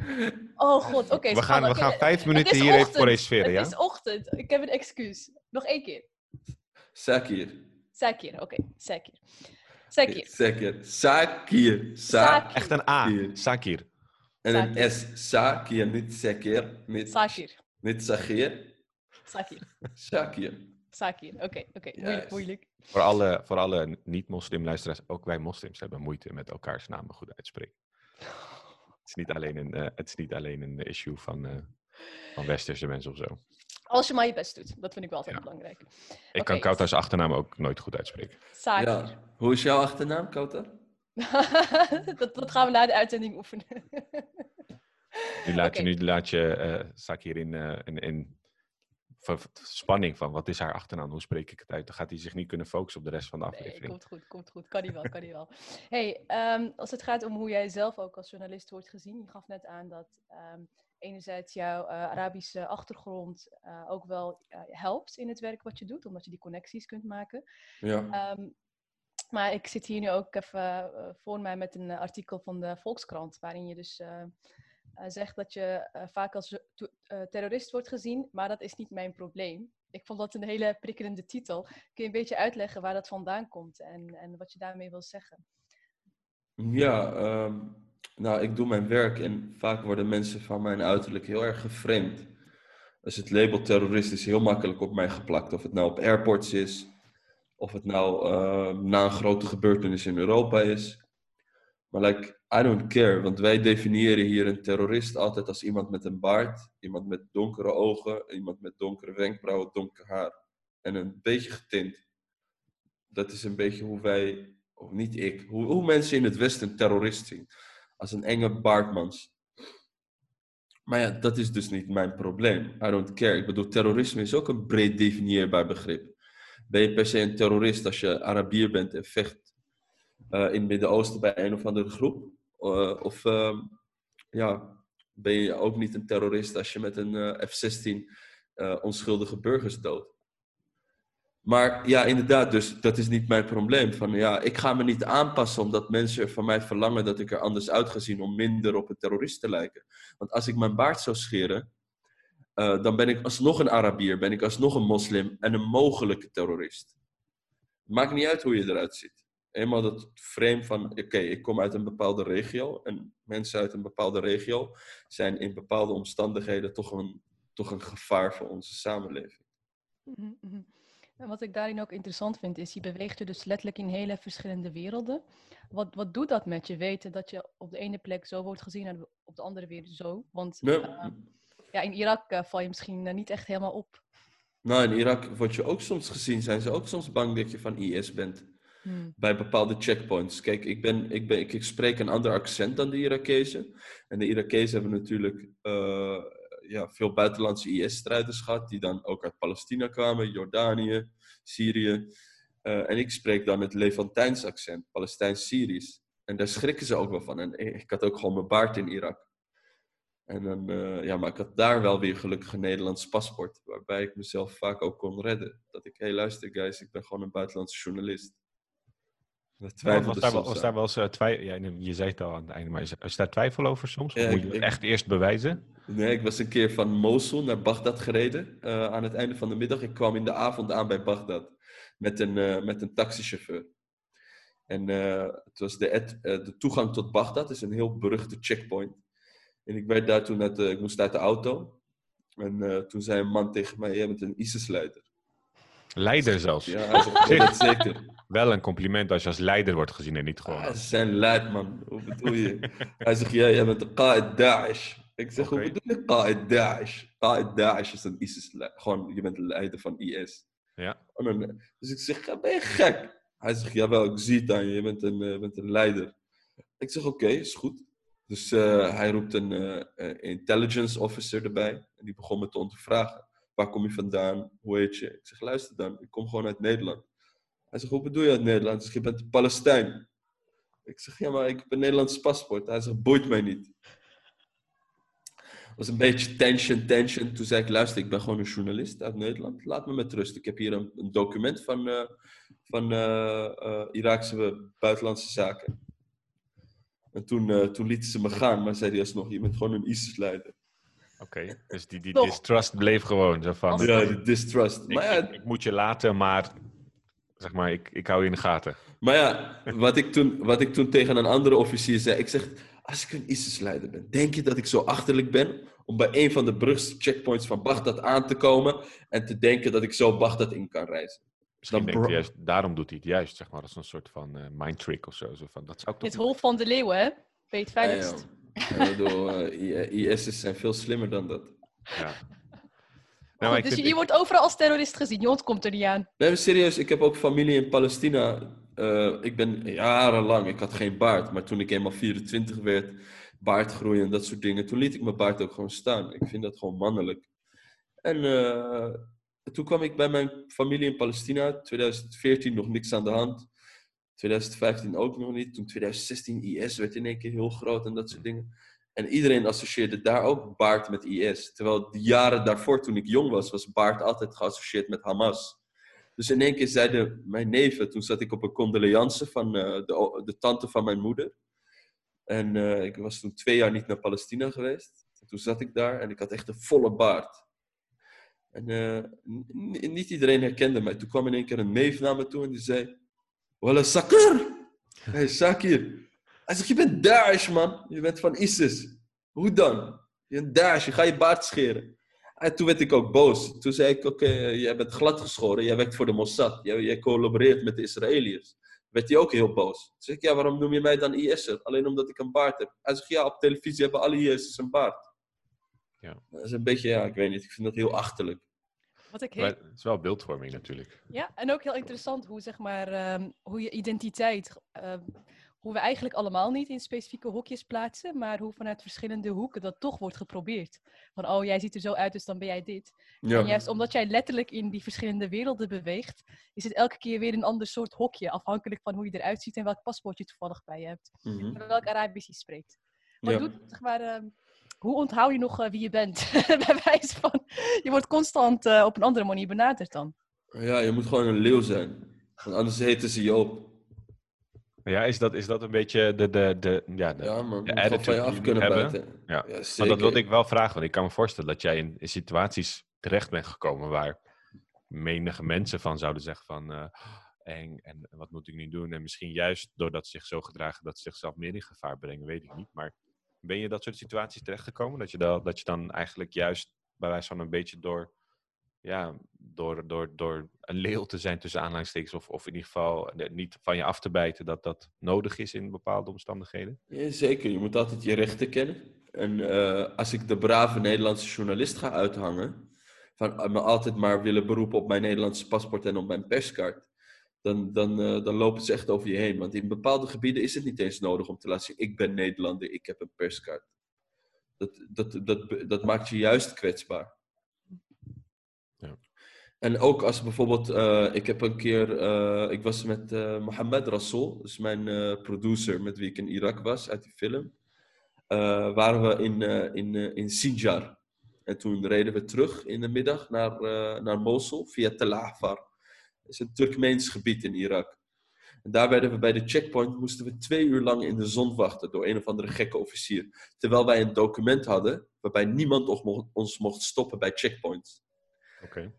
Oh god, oké. We gaan 5 minuten hier even voor reserveren, ja? Het is ochtend. Ik heb een excuus. Nog 1 keer. Sakir, oké. Sakir. Echt een A. Sakir. En een S. Sakir, niet Sakir. Niet Sakir. Sakir. Oké. Moeilijk. Voor alle niet-moslim luisteraars, ook wij moslims hebben moeite met elkaars namen goed uitspreken. Het is niet alleen een issue van westerse mensen of zo. Als je maar je best doet. Dat vind ik wel altijd belangrijk. Ik kan Kautar's achternaam ook nooit goed uitspreken. Sakir. Ja. Hoe is jouw achternaam, Kautar? dat gaan we na de uitzending oefenen. Nu laat je Sakir in spanning van wat is haar achternaam, hoe spreek ik het uit? Dan gaat hij zich niet kunnen focussen op de rest van de aflevering. Komt goed. Kan die wel. Hey, als het gaat om hoe jij zelf ook als journalist wordt gezien, je gaf net aan dat enerzijds jouw Arabische achtergrond ook wel helpt in het werk wat je doet, omdat je die connecties kunt maken. Ja. tekst, maar ik zit hier nu ook even voor mij met een artikel van de Volkskrant, waarin je dus zegt dat je vaak als terrorist wordt gezien, maar dat is niet mijn probleem. Ik vond dat een hele prikkelende titel. Kun je een beetje uitleggen waar dat vandaan komt en wat je daarmee wil zeggen? Ja, nou, ik doe mijn werk en vaak worden mensen van mijn uiterlijk heel erg geframed. Dus het label terrorist is heel makkelijk op mij geplakt. Of het nou op airports is, of het nou na een grote gebeurtenis in Europa is. Maar like, I don't care, want wij definiëren hier een terrorist altijd als iemand met een baard, iemand met donkere ogen, iemand met donkere wenkbrauwen, donker haar en een beetje getint. Dat is een beetje hoe wij, of niet ik, hoe mensen in het Westen terrorist zien. Als een enge baardmans. Maar ja, dat is dus niet mijn probleem. I don't care. Ik bedoel, terrorisme is ook een breed definieerbaar begrip. Ben je per se een terrorist als je Arabier bent en vecht in het Midden-Oosten bij een of andere groep? Ben je ook niet een terrorist als je met een F-16 onschuldige burgers doodt? Maar ja, inderdaad, dus dat is niet mijn probleem. Van, ja, ik ga me niet aanpassen omdat mensen van mij verlangen dat ik er anders uit ga zien om minder op een terrorist te lijken. Want als ik mijn baard zou scheren, dan ben ik alsnog een Arabier, ben ik alsnog een moslim en een mogelijke terrorist. Maakt niet uit hoe je eruit ziet. Eenmaal dat frame van, oké, ik kom uit een bepaalde regio en mensen uit een bepaalde regio zijn in bepaalde omstandigheden toch een gevaar voor onze samenleving. Mm-hmm. En wat ik daarin ook interessant vind, is je beweegt je dus letterlijk in hele verschillende werelden. Wat doet dat met je? Weten dat je op de ene plek zo wordt gezien en op de andere weer zo? Want nee. In Irak val je misschien niet echt helemaal op. Nou, in Irak word je ook soms gezien. Zijn ze ook soms bang dat je van IS bent? Bij bepaalde checkpoints. Kijk, ik spreek een ander accent dan de Irakezen. En de Irakezen hebben natuurlijk... veel buitenlandse IS-strijders gehad, die dan ook uit Palestina kwamen, Jordanië, Syrië. En ik spreek dan het Levantijns accent, Palestijns-Syrisch. En daar schrikken ze ook wel van. En ik had ook gewoon mijn baard in Irak. En dan, maar ik had daar wel weer gelukkig een Nederlands paspoort, waarbij ik mezelf vaak ook kon redden. Dat ik, hey, luister guys, ik ben gewoon een buitenlandse journalist. Je zei het al aan het einde, maar is daar twijfel over soms? Ja, moet je het echt eerst bewijzen? Nee, ik was een keer van Mosul naar Bagdad gereden aan het einde van de middag. Ik kwam in de avond aan bij Bagdad met een taxichauffeur. En het was de toegang tot Bagdad is een heel beruchte checkpoint. En ik werd daar toen ik moest uit de auto. En toen zei een man tegen mij, jij bent een ISIS-leider. Leider zelfs. Ja, dat zeker. Wel een compliment als je als leider wordt gezien en niet gewoon... ze zijn leid, man. Hoe bedoel je? Hij zegt, jij bent de Qa'id Daesh. Ik zeg, Hoe bedoel je Qa'id Daesh? Qa'id Daesh is een ISIS. Gewoon, je bent de leider van IS. Ja. Dus ik zeg, ben je gek? Hij zegt, jawel, ik zie het aan je. Je bent een leider. Ik zeg, oké, is goed. Dus hij roept een intelligence officer erbij. En die begon me te ondervragen. Waar kom je vandaan? Hoe heet je? Ik zeg, luister dan, ik kom gewoon uit Nederland. Hij zegt, hoe bedoel je uit Nederland? Hij zegt, je bent Palestijn. Ik zeg, ja, maar ik heb een Nederlands paspoort. Hij zegt, boeit mij niet. Het was een beetje tension. Toen zei ik, luister, ik ben gewoon een journalist uit Nederland. Laat me met rust. Ik heb hier een document van Iraakse buitenlandse zaken. En toen lieten ze me gaan, maar zei hij alsnog, je bent gewoon een ISIS-leider. Oké, dus die distrust bleef gewoon zo van... Ja, die distrust. Ik moet je laten, maar... Zeg maar, ik hou je in de gaten. Maar ja, wat ik toen tegen een andere officier zei... Ik zeg, als ik een ISIS-leider ben... Denk je dat ik zo achterlijk ben... om bij een van de brugste checkpoints van Bagdad aan te komen... en te denken dat ik zo Bagdad in kan reizen? Misschien denkt hij juist... Daarom doet hij het juist, zeg maar. Dat is een soort van mindtrick of zo. Het hol van de leeuwen, hè? Ben je het veiligst? Ja, IS'ers zijn veel slimmer dan dat. Ja. Nou, goed, je wordt overal als terrorist gezien. Je ontkomt er niet aan. Nee, serieus. Ik heb ook familie in Palestina. Ik ben jarenlang... Ik had geen baard. Maar toen ik eenmaal 24 werd... baardgroei en dat soort dingen... toen liet ik mijn baard ook gewoon staan. Ik vind dat gewoon mannelijk. En toen kwam ik bij mijn familie in Palestina. 2014 nog niks aan de hand. 2015 ook nog niet. Toen 2016 IS werd in één keer heel groot en dat soort dingen. En iedereen associeerde daar ook baard met IS. Terwijl de jaren daarvoor, toen ik jong was, was baard altijd geassocieerd met Hamas. Dus in één keer zeiden mijn neven, toen zat ik op een condoleance van de tante van mijn moeder. En ik was toen 2 jaar niet naar Palestina geweest. En toen zat ik daar en ik had echt een volle baard. En niet iedereen herkende mij. Toen kwam in één keer een neef naar me toe en die zei... Walla Sakir! Hey Sakir! Hij zegt, je bent Daesh man. Je bent van ISIS. Hoe dan? Je bent Daesh, je gaat je baard scheren. En toen werd ik ook boos. Toen zei ik, oké, jij bent gladgeschoren. Jij werkt voor de Mossad. Jij collaboreert met de Israëliërs. Werd hij ook heel boos. Toen zei ik, ja, waarom noem je mij dan IS'er? Alleen omdat ik een baard heb. Hij zegt, ja, op televisie hebben alle IS'ers een baard. Ja. Dat is een beetje, ja, ik weet niet. Ik vind dat heel achterlijk. Maar het is wel beeldvorming natuurlijk. Ja, en ook heel interessant hoe, zeg maar, hoe je identiteit... hoe we eigenlijk allemaal niet in specifieke hokjes plaatsen, maar hoe vanuit verschillende hoeken dat toch wordt geprobeerd. Van, oh, jij ziet er zo uit, dus dan ben jij dit. Ja. En juist omdat jij letterlijk in die verschillende werelden beweegt, is het elke keer weer een ander soort hokje, afhankelijk van hoe je eruit ziet en welk paspoort je toevallig bij je hebt. Mm-hmm. En welk Arabisch je spreekt. Maar, ja. Hoe onthoud je nog wie je bent? Bij wijze van, je wordt constant op een andere manier benaderd dan. Ja, je moet gewoon een leeuw zijn. Want anders heten ze Joop. Ja, is dat een beetje de attitude je af kunnen hebben? Ja. Ja, maar dat wilde ik wel vragen, want ik kan me voorstellen dat jij in situaties terecht bent gekomen waar menige mensen van zouden zeggen van eng en wat moet ik nu doen? En misschien juist doordat ze zich zo gedragen dat ze zichzelf meer in gevaar brengen, weet ik niet. Maar ben je in dat soort situaties terechtgekomen? Dat je dan eigenlijk juist bij wijze van een beetje door een leeuw te zijn tussen aanhalingstekens, of in ieder geval niet van je af te bijten, dat nodig is in bepaalde omstandigheden? Ja, zeker, je moet altijd je rechten kennen. En als ik de brave Nederlandse journalist ga uithangen, van me altijd maar willen beroepen op mijn Nederlandse paspoort en op mijn perskaart, dan lopen ze echt over je heen. Want in bepaalde gebieden is het niet eens nodig om te laten zien, ik ben Nederlander, ik heb een perskaart. Dat maakt je juist kwetsbaar. Ja. En ook als bijvoorbeeld, ik heb een keer, ik was met Mohammed Rassol, dus mijn producer met wie ik in Irak was, uit die film. Waren we in Sinjar. En toen reden we terug in de middag naar Mosul via Tel Afar. Dat is een Turkmeens gebied in Irak. En daar werden we bij de checkpoint, moesten we 2 uur lang in de zon wachten door een of andere gekke officier. Terwijl wij een document hadden waarbij niemand ons mocht stoppen bij checkpoints. Okay.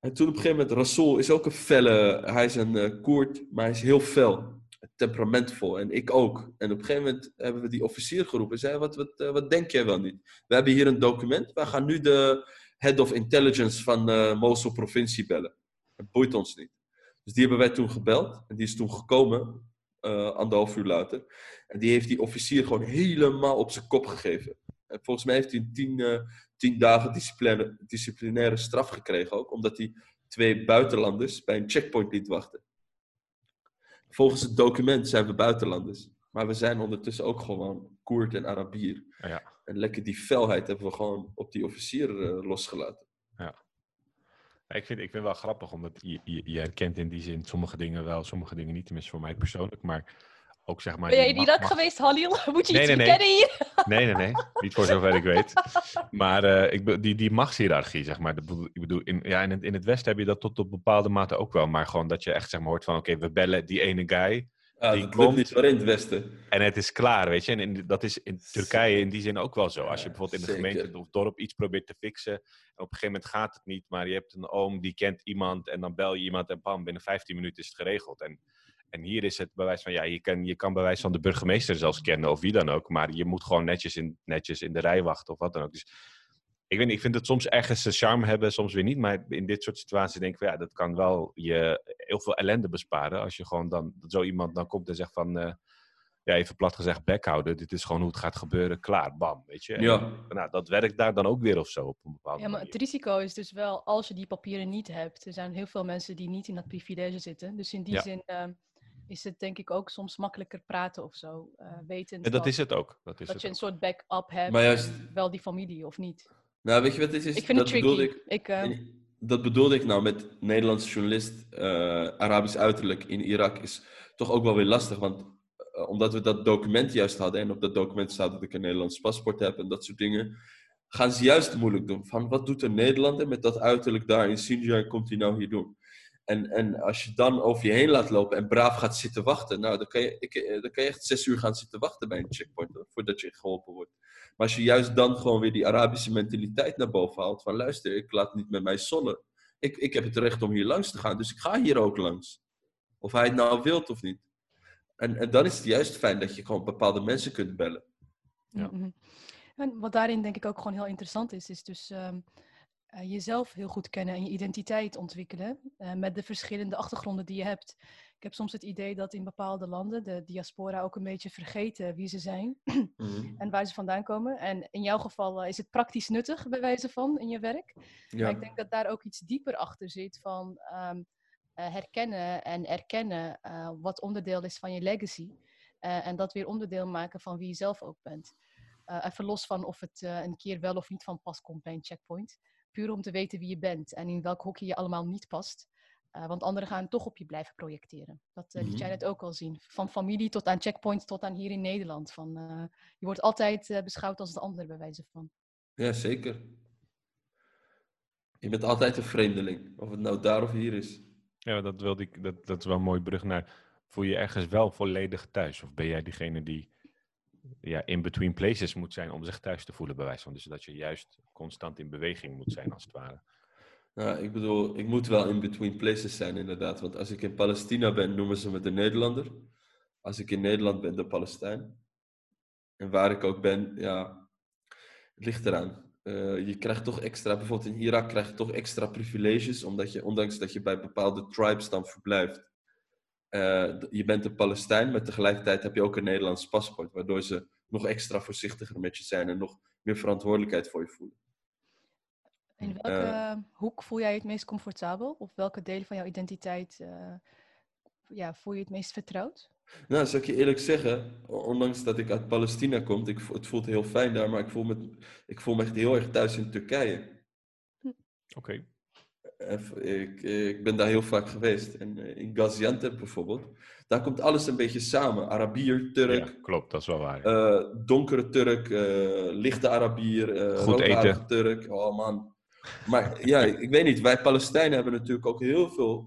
En toen op een gegeven moment, Rasool is ook een felle, hij is een Koerd, maar hij is heel fel, temperamentvol en ik ook. En op een gegeven moment hebben we die officier geroepen en zei, wat denk jij wel niet? We hebben hier een document, wij gaan nu de head of intelligence van Mosul provincie bellen. Dat boeit ons niet. Dus die hebben wij toen gebeld en die is toen gekomen, 1,5 uur later. En die heeft die officier gewoon helemaal op zijn kop gegeven. En volgens mij heeft hij een 10 dagen disciplinaire straf gekregen ook, omdat hij 2 buitenlanders bij een checkpoint liet wachten. Volgens het document zijn we buitenlanders, maar we zijn ondertussen ook gewoon Koerd en Arabier. Ja. En lekker die felheid hebben we gewoon op die officier losgelaten. Ja. Ik vind wel grappig, omdat je herkent in die zin sommige dingen wel, sommige dingen niet, tenminste voor mij persoonlijk, maar... Ook, zeg maar, ben jij in Irak geweest, Halil? Moet je iets herkennen hier? Nee. Niet voor zover ik weet. Maar die machtshierarchie, zeg maar. Ik bedoel, in het Westen heb je dat tot op bepaalde mate ook wel. Maar gewoon dat je echt, zeg maar, hoort van... Oké, we bellen die ene guy. Die komt niet voor in het Westen. En het is klaar, weet je. En dat is in Turkije in die zin ook wel zo. Als je bijvoorbeeld in de gemeente of dorp iets probeert te fixen... en op een gegeven moment gaat het niet... maar je hebt een oom, die kent iemand... en dan bel je iemand en bam, binnen 15 minuten is het geregeld. En hier is het bewijs van, ja, je kan bewijs van de burgemeester zelfs kennen of wie dan ook. Maar je moet gewoon netjes in de rij wachten of wat dan ook. Dus ik weet niet, ik vind het soms ergens een charme hebben, soms weer niet. Maar in dit soort situaties denk ik van, ja, dat kan wel je heel veel ellende besparen. Als je gewoon dan, zo iemand dan komt en zegt van, even plat gezegd, bek houden. Dit is gewoon hoe het gaat gebeuren, klaar, bam, weet je. En, ja. Nou, dat werkt daar dan ook weer of zo op een bepaalde manier. Ja, maar het risico is dus wel, als je die papieren niet hebt. Er zijn heel veel mensen die niet in dat privilege zitten. Dus in die zin... is het denk ik ook soms makkelijker praten of zo. Weten en dat is het ook. Dat je een soort back-up hebt. Maar juist... wel die familie, of niet? Nou, weet je wat dit is? Ik vind het tricky. Dat bedoelde ik nou met Nederlandse journalist. Arabisch uiterlijk in Irak is toch ook wel weer lastig. Want omdat we dat document juist hadden... en op dat document staat dat ik een Nederlands paspoort heb... en dat soort dingen... gaan ze juist moeilijk doen. Van, wat doet een Nederlander met dat uiterlijk daar in Sinjar... komt hij nou hier doen? En als je dan over je heen laat lopen en braaf gaat zitten wachten, nou, dan kan je echt 6 uur gaan zitten wachten bij een checkpoint, hoor, voordat je geholpen wordt. Maar als je juist dan gewoon weer die Arabische mentaliteit naar boven haalt, van luister, ik laat niet met mij sollen. Ik heb het recht om hier langs te gaan, dus ik ga hier ook langs. Of hij het nou wilt of niet. En dan is het juist fijn dat je gewoon bepaalde mensen kunt bellen. Ja. En wat daarin denk ik ook gewoon heel interessant is, is dus jezelf heel goed kennen en je identiteit ontwikkelen met de verschillende achtergronden die je hebt. Ik heb soms het idee dat in bepaalde landen de diaspora ook een beetje vergeten wie ze zijn en waar ze vandaan komen. En in jouw geval is het praktisch nuttig bij wijze van in je werk. Ja. Maar ik denk dat daar ook iets dieper achter zit van herkennen en erkennen wat onderdeel is van je legacy. En dat weer onderdeel maken van wie je zelf ook bent. Even los van of het een keer wel of niet van pas komt bij een checkpoint. Puur om te weten wie je bent en in welk hokje je allemaal niet past. Want anderen gaan toch op je blijven projecteren. Dat liet jij net ook al zien. Van familie tot aan checkpoint tot aan hier in Nederland. Je wordt altijd beschouwd als de ander bij wijze van. Ja, zeker. Je bent altijd een vreemdeling. Of het nou daar of hier is. Ja, dat is wel een mooi brug naar... Voel je ergens wel volledig thuis? Of ben jij diegene die in between places moet zijn om zich thuis te voelen, bij wijze van? Dus dat je juist constant in beweging moet zijn, als het ware. Nou, ik bedoel, ik moet wel in between places zijn, inderdaad. Want als ik in Palestina ben, noemen ze me de Nederlander. Als ik in Nederland ben, de Palestijn. En waar ik ook ben, ja, het ligt eraan. Je krijgt toch extra, bijvoorbeeld in Irak krijg je toch extra privileges, omdat je, ondanks dat je bij bepaalde tribes dan verblijft. Je bent een Palestijn, maar tegelijkertijd heb je ook een Nederlands paspoort, waardoor ze nog extra voorzichtiger met je zijn en nog meer verantwoordelijkheid voor je voelen. In welke hoek voel jij het meest comfortabel? Of welke delen van jouw identiteit voel je het meest vertrouwd? Nou, zou ik je eerlijk zeggen, ondanks dat ik uit Palestina kom, het voelt heel fijn daar, maar ik voel me echt heel erg thuis in Turkije. Oké. Ik ben daar heel vaak geweest. En in Gaziantep bijvoorbeeld. Daar komt alles een beetje samen. Arabier, Turk. Ja, klopt, dat is wel waar. Donkere Turk, lichte Arabier, roodharige Turk. Oh man. Maar ja, ik weet niet. Wij Palestijnen hebben natuurlijk ook heel veel...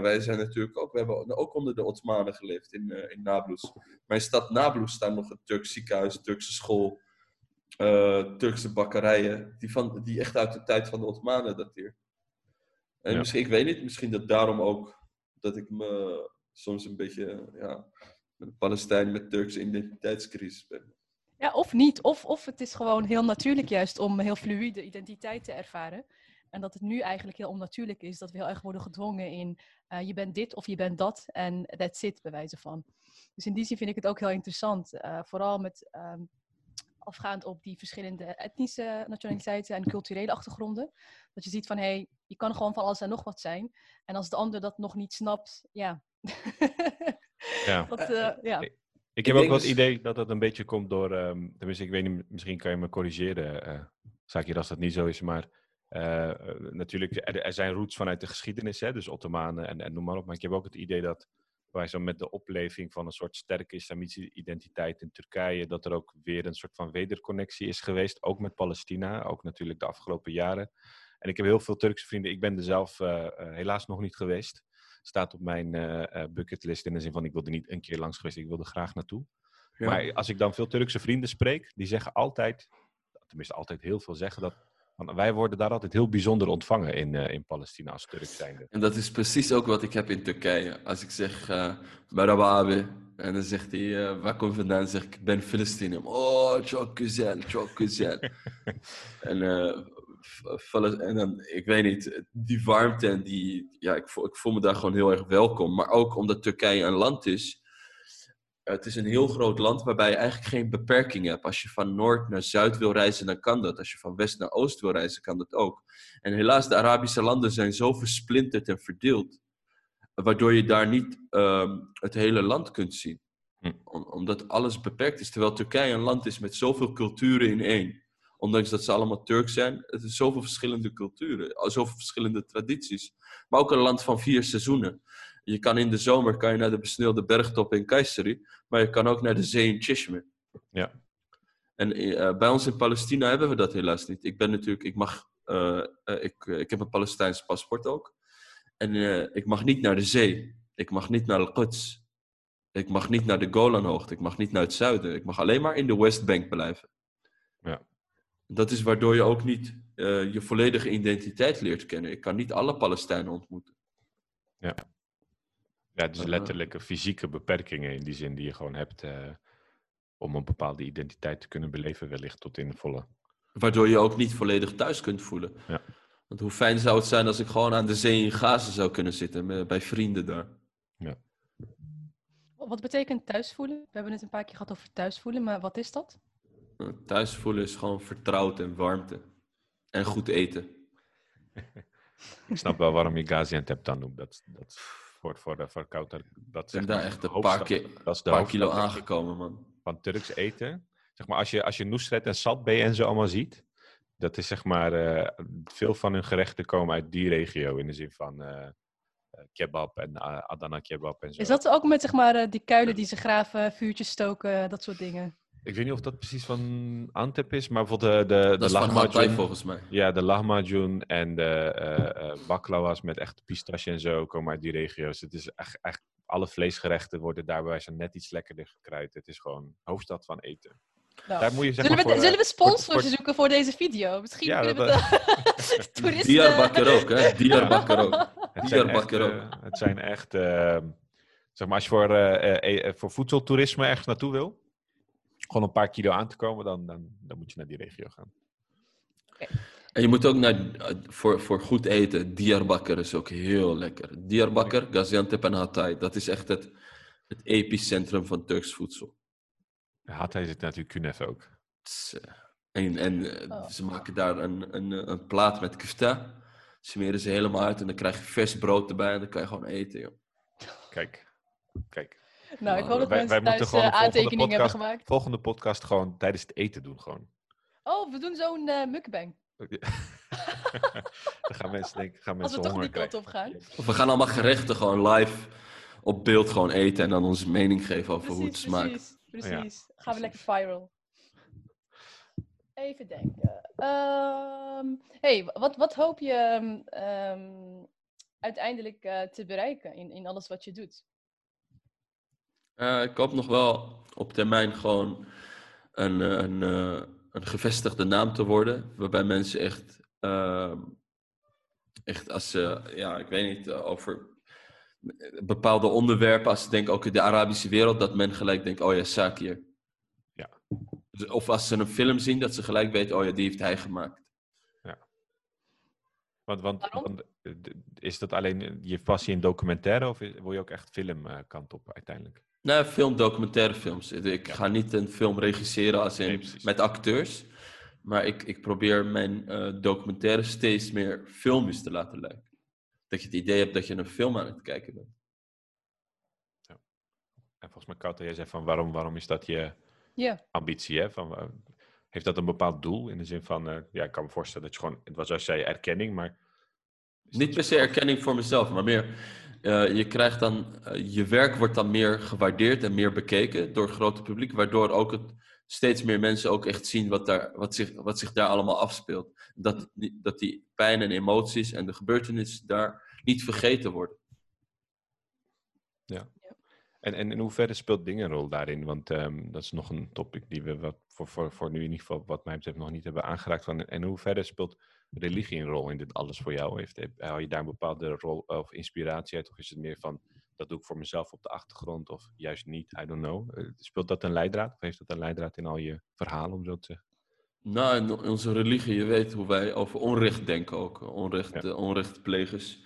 wij zijn natuurlijk ook... We hebben ook onder de Ottomanen geleefd in Nablus. Mijn stad Nablus staat nog een Turks ziekenhuis, Turkse school... Turkse bakkerijen, die echt uit de tijd van de Ottomanen dateren. En misschien, ik weet niet, misschien dat daarom ook dat ik me soms een beetje met Palestijn, met Turkse identiteitscrisis ben. Ja, of niet. Of het is gewoon heel natuurlijk juist om heel fluïde identiteit te ervaren. En dat het nu eigenlijk heel onnatuurlijk is dat we heel erg worden gedwongen in je bent dit of je bent dat en that's it, bij wijze van. Dus in die zin vind ik het ook heel interessant. Vooral met... afgaand op die verschillende etnische nationaliteiten en culturele achtergronden. Dat je ziet van, je kan gewoon van alles en nog wat zijn. En als de ander dat nog niet snapt, Ik heb ook wel het idee dat dat een beetje komt door... tenminste, ik weet niet, misschien kan je me corrigeren, Sakir, als dat niet zo is. Maar natuurlijk, er zijn roots vanuit de geschiedenis, hè, dus Ottomanen en noem maar op. Maar ik heb ook het idee dat... Wij zo met de opleving van een soort sterke islamitische identiteit in Turkije, dat er ook weer een soort van wederconnectie is geweest, ook met Palestina, ook natuurlijk de afgelopen jaren. En ik heb heel veel Turkse vrienden, ik ben er zelf helaas nog niet geweest, staat op mijn bucketlist in de zin van ik wil er niet een keer langs geweest, ik wil er graag naartoe. Ja. Maar als ik dan veel Turkse vrienden spreek, die zeggen altijd, tenminste altijd heel veel zeggen dat, wij worden daar altijd heel bijzonder ontvangen in Palestina als Turk zijnde. En dat is precies ook wat ik heb in Turkije. Als ik zeg, merhaba abi, en dan zegt hij, waar kom je vandaan? Dan zeg ik, ik ben Palestiniër. Oh, çok güzel, çok güzel. En dan, ik weet niet, die warmte en die... Ja, ik voel me daar gewoon heel erg welkom. Maar ook omdat Turkije een land is... Het is een heel groot land waarbij je eigenlijk geen beperking hebt. Als je van noord naar zuid wil reizen, dan kan dat. Als je van west naar oost wil reizen, kan dat ook. En helaas, de Arabische landen zijn zo versplinterd en verdeeld. Waardoor je daar niet het hele land kunt zien. Omdat alles beperkt is. Terwijl Turkije een land is met zoveel culturen in één. Ondanks dat ze allemaal Turk zijn. Het is zoveel verschillende culturen. Zoveel verschillende tradities. Maar ook een land van 4 seizoenen. Je kan in de zomer naar de besneeuwde bergtop in Kayseri, maar je kan ook naar de zee in Chishme. Ja. En bij ons in Palestina hebben we dat helaas niet. Ik heb een Palestijns paspoort ook. En ik mag niet naar de zee. Ik mag niet naar Al-Quds. Ik mag niet naar de Golanhoogte. Ik mag niet naar het zuiden. Ik mag alleen maar in de Westbank blijven. Ja. Dat is waardoor je ook niet je volledige identiteit leert kennen. Ik kan niet alle Palestijnen ontmoeten. Ja. Ja, dus letterlijke fysieke beperkingen in die zin die je gewoon hebt om een bepaalde identiteit te kunnen beleven wellicht tot in de volle. Waardoor je ook niet volledig thuis kunt voelen. Ja. Want hoe fijn zou het zijn als ik gewoon aan de zee in Gaza zou kunnen zitten bij vrienden daar. Ja. Wat betekent thuisvoelen? We hebben het een paar keer gehad over thuisvoelen, maar wat is dat? Thuisvoelen is gewoon vertrouwd en warmte. En goed eten. Ik snap wel waarom je Gaziantep dan noemt. Dat voor Kaoutar. Dat zijn daar echt een paar kilo aangekomen, man. Van Turks eten. Zeg maar, als je Nusret en Sadbeh en zo allemaal ziet, dat is zeg maar veel van hun gerechten komen uit die regio in de zin van kebab en Adana kebab en zo. Is dat ook met zeg maar die kuilen die ze graven, vuurtjes stoken, dat soort dingen? Ik weet niet of dat precies van Antep is, maar bijvoorbeeld de van Hatay volgens mij. Ja, de lahmacun en de baklawas met echt pistache en zo komen uit die regio's. Het is echt alle vleesgerechten worden daarbij zijn net iets lekkerder gekruid. Het is gewoon hoofdstad van eten. Nou, daar moet je, zeg maar, zullen we sponsors zoeken voor deze video? Misschien kunnen we toeristen... Diyarbakır ook, hè? Diyarbakır ook. Het zijn echt... zeg maar, als je voor voedseltoerisme ergens naartoe wil, gewoon een paar kilo aan te komen, dan moet je naar die regio gaan. Okay. En je moet ook voor goed eten, Diyarbakır is ook heel lekker. Diyarbakır, Gaziantep en Hatay. Dat is echt het epicentrum van Turks voedsel. Hatay zit natuurlijk kunef ook. En ze maken daar een plaat met kefta. Smeren ze helemaal uit en dan krijg je vers brood erbij en dan kan je gewoon eten, joh. Kijk. Nou, ik hoop dat mensen thuis aantekeningen hebben gemaakt. Volgende podcast gewoon tijdens het eten doen gewoon. Oh, we doen zo'n mukbang. Dan gaan mensen denken, als we toch die kant op gaan. Of we gaan allemaal gerechten gewoon live op beeld gewoon eten en dan onze mening geven over hoe het smaakt. Precies. Oh ja, gaan we lekker viral. Even denken. Wat hoop je uiteindelijk te bereiken in alles wat je doet? Ik hoop nog wel op termijn gewoon een gevestigde naam te worden. Waarbij mensen echt als ze, ik weet niet, over bepaalde onderwerpen, als ze denken ook in de Arabische wereld, dat men gelijk denkt, oh ja, Sakir. Ja. Of als ze een film zien, dat ze gelijk weten, oh ja, die heeft hij gemaakt. Ja. Want is dat alleen je passie in documentaire of wil je ook echt filmkant op uiteindelijk? Nee, film, documentaire films. Ik ga niet een film regisseren als in met acteurs, maar ik probeer mijn documentaire steeds meer filmisch te laten lijken. Dat je het idee hebt dat je een film aan het kijken bent. Ja. En volgens mij, Kaoutar, jij zei van waarom is dat je ambitie? Hè? Heeft dat een bepaald doel? In de zin van, ik kan me voorstellen dat je gewoon... Het was als jij erkenning, maar... Niet per se erkenning voor mezelf, maar meer... je krijgt dan... je werk wordt dan meer gewaardeerd en meer bekeken door het grote publiek, waardoor ook steeds meer mensen ook echt zien wat zich daar allemaal afspeelt. Dat die pijn en emoties en de gebeurtenissen daar niet vergeten worden. Ja. En in hoeverre speelt dingen een rol daarin? Want dat is nog een topic die we voor nu in ieder geval wat mij betreft nog niet hebben aangeraakt. En in hoeverre speelt religie een rol in dit alles voor jou? Haal je daar een bepaalde rol of inspiratie uit? Of is het meer van... dat doe ik voor mezelf op de achtergrond of juist niet, I don't know. Speelt dat een leidraad? Of heeft dat een leidraad in al je verhalen, om zo te zeggen? Nou, in onze religie, je weet hoe wij over onrecht denken ook. Onrechtplegers.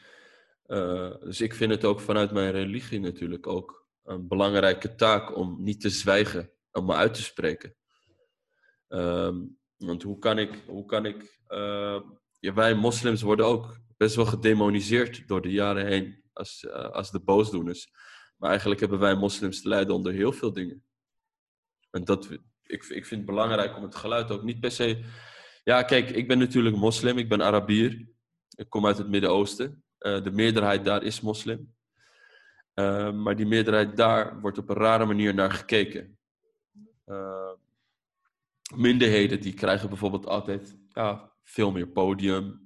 Dus ik vind het ook vanuit mijn religie natuurlijk ook een belangrijke taak om niet te zwijgen, om me uit te spreken. Want hoe kan ik wij moslims worden ook best wel gedemoniseerd door de jaren heen. Als de boosdoeners. Maar eigenlijk hebben wij moslims te lijden onder heel veel dingen. En ik vind het belangrijk om het geluid ook niet per se... Ja, kijk, ik ben natuurlijk moslim. Ik ben Arabier. Ik kom uit het Midden-Oosten. De meerderheid daar is moslim. Maar die meerderheid daar wordt op een rare manier naar gekeken. Minderheden die krijgen bijvoorbeeld altijd veel meer podium.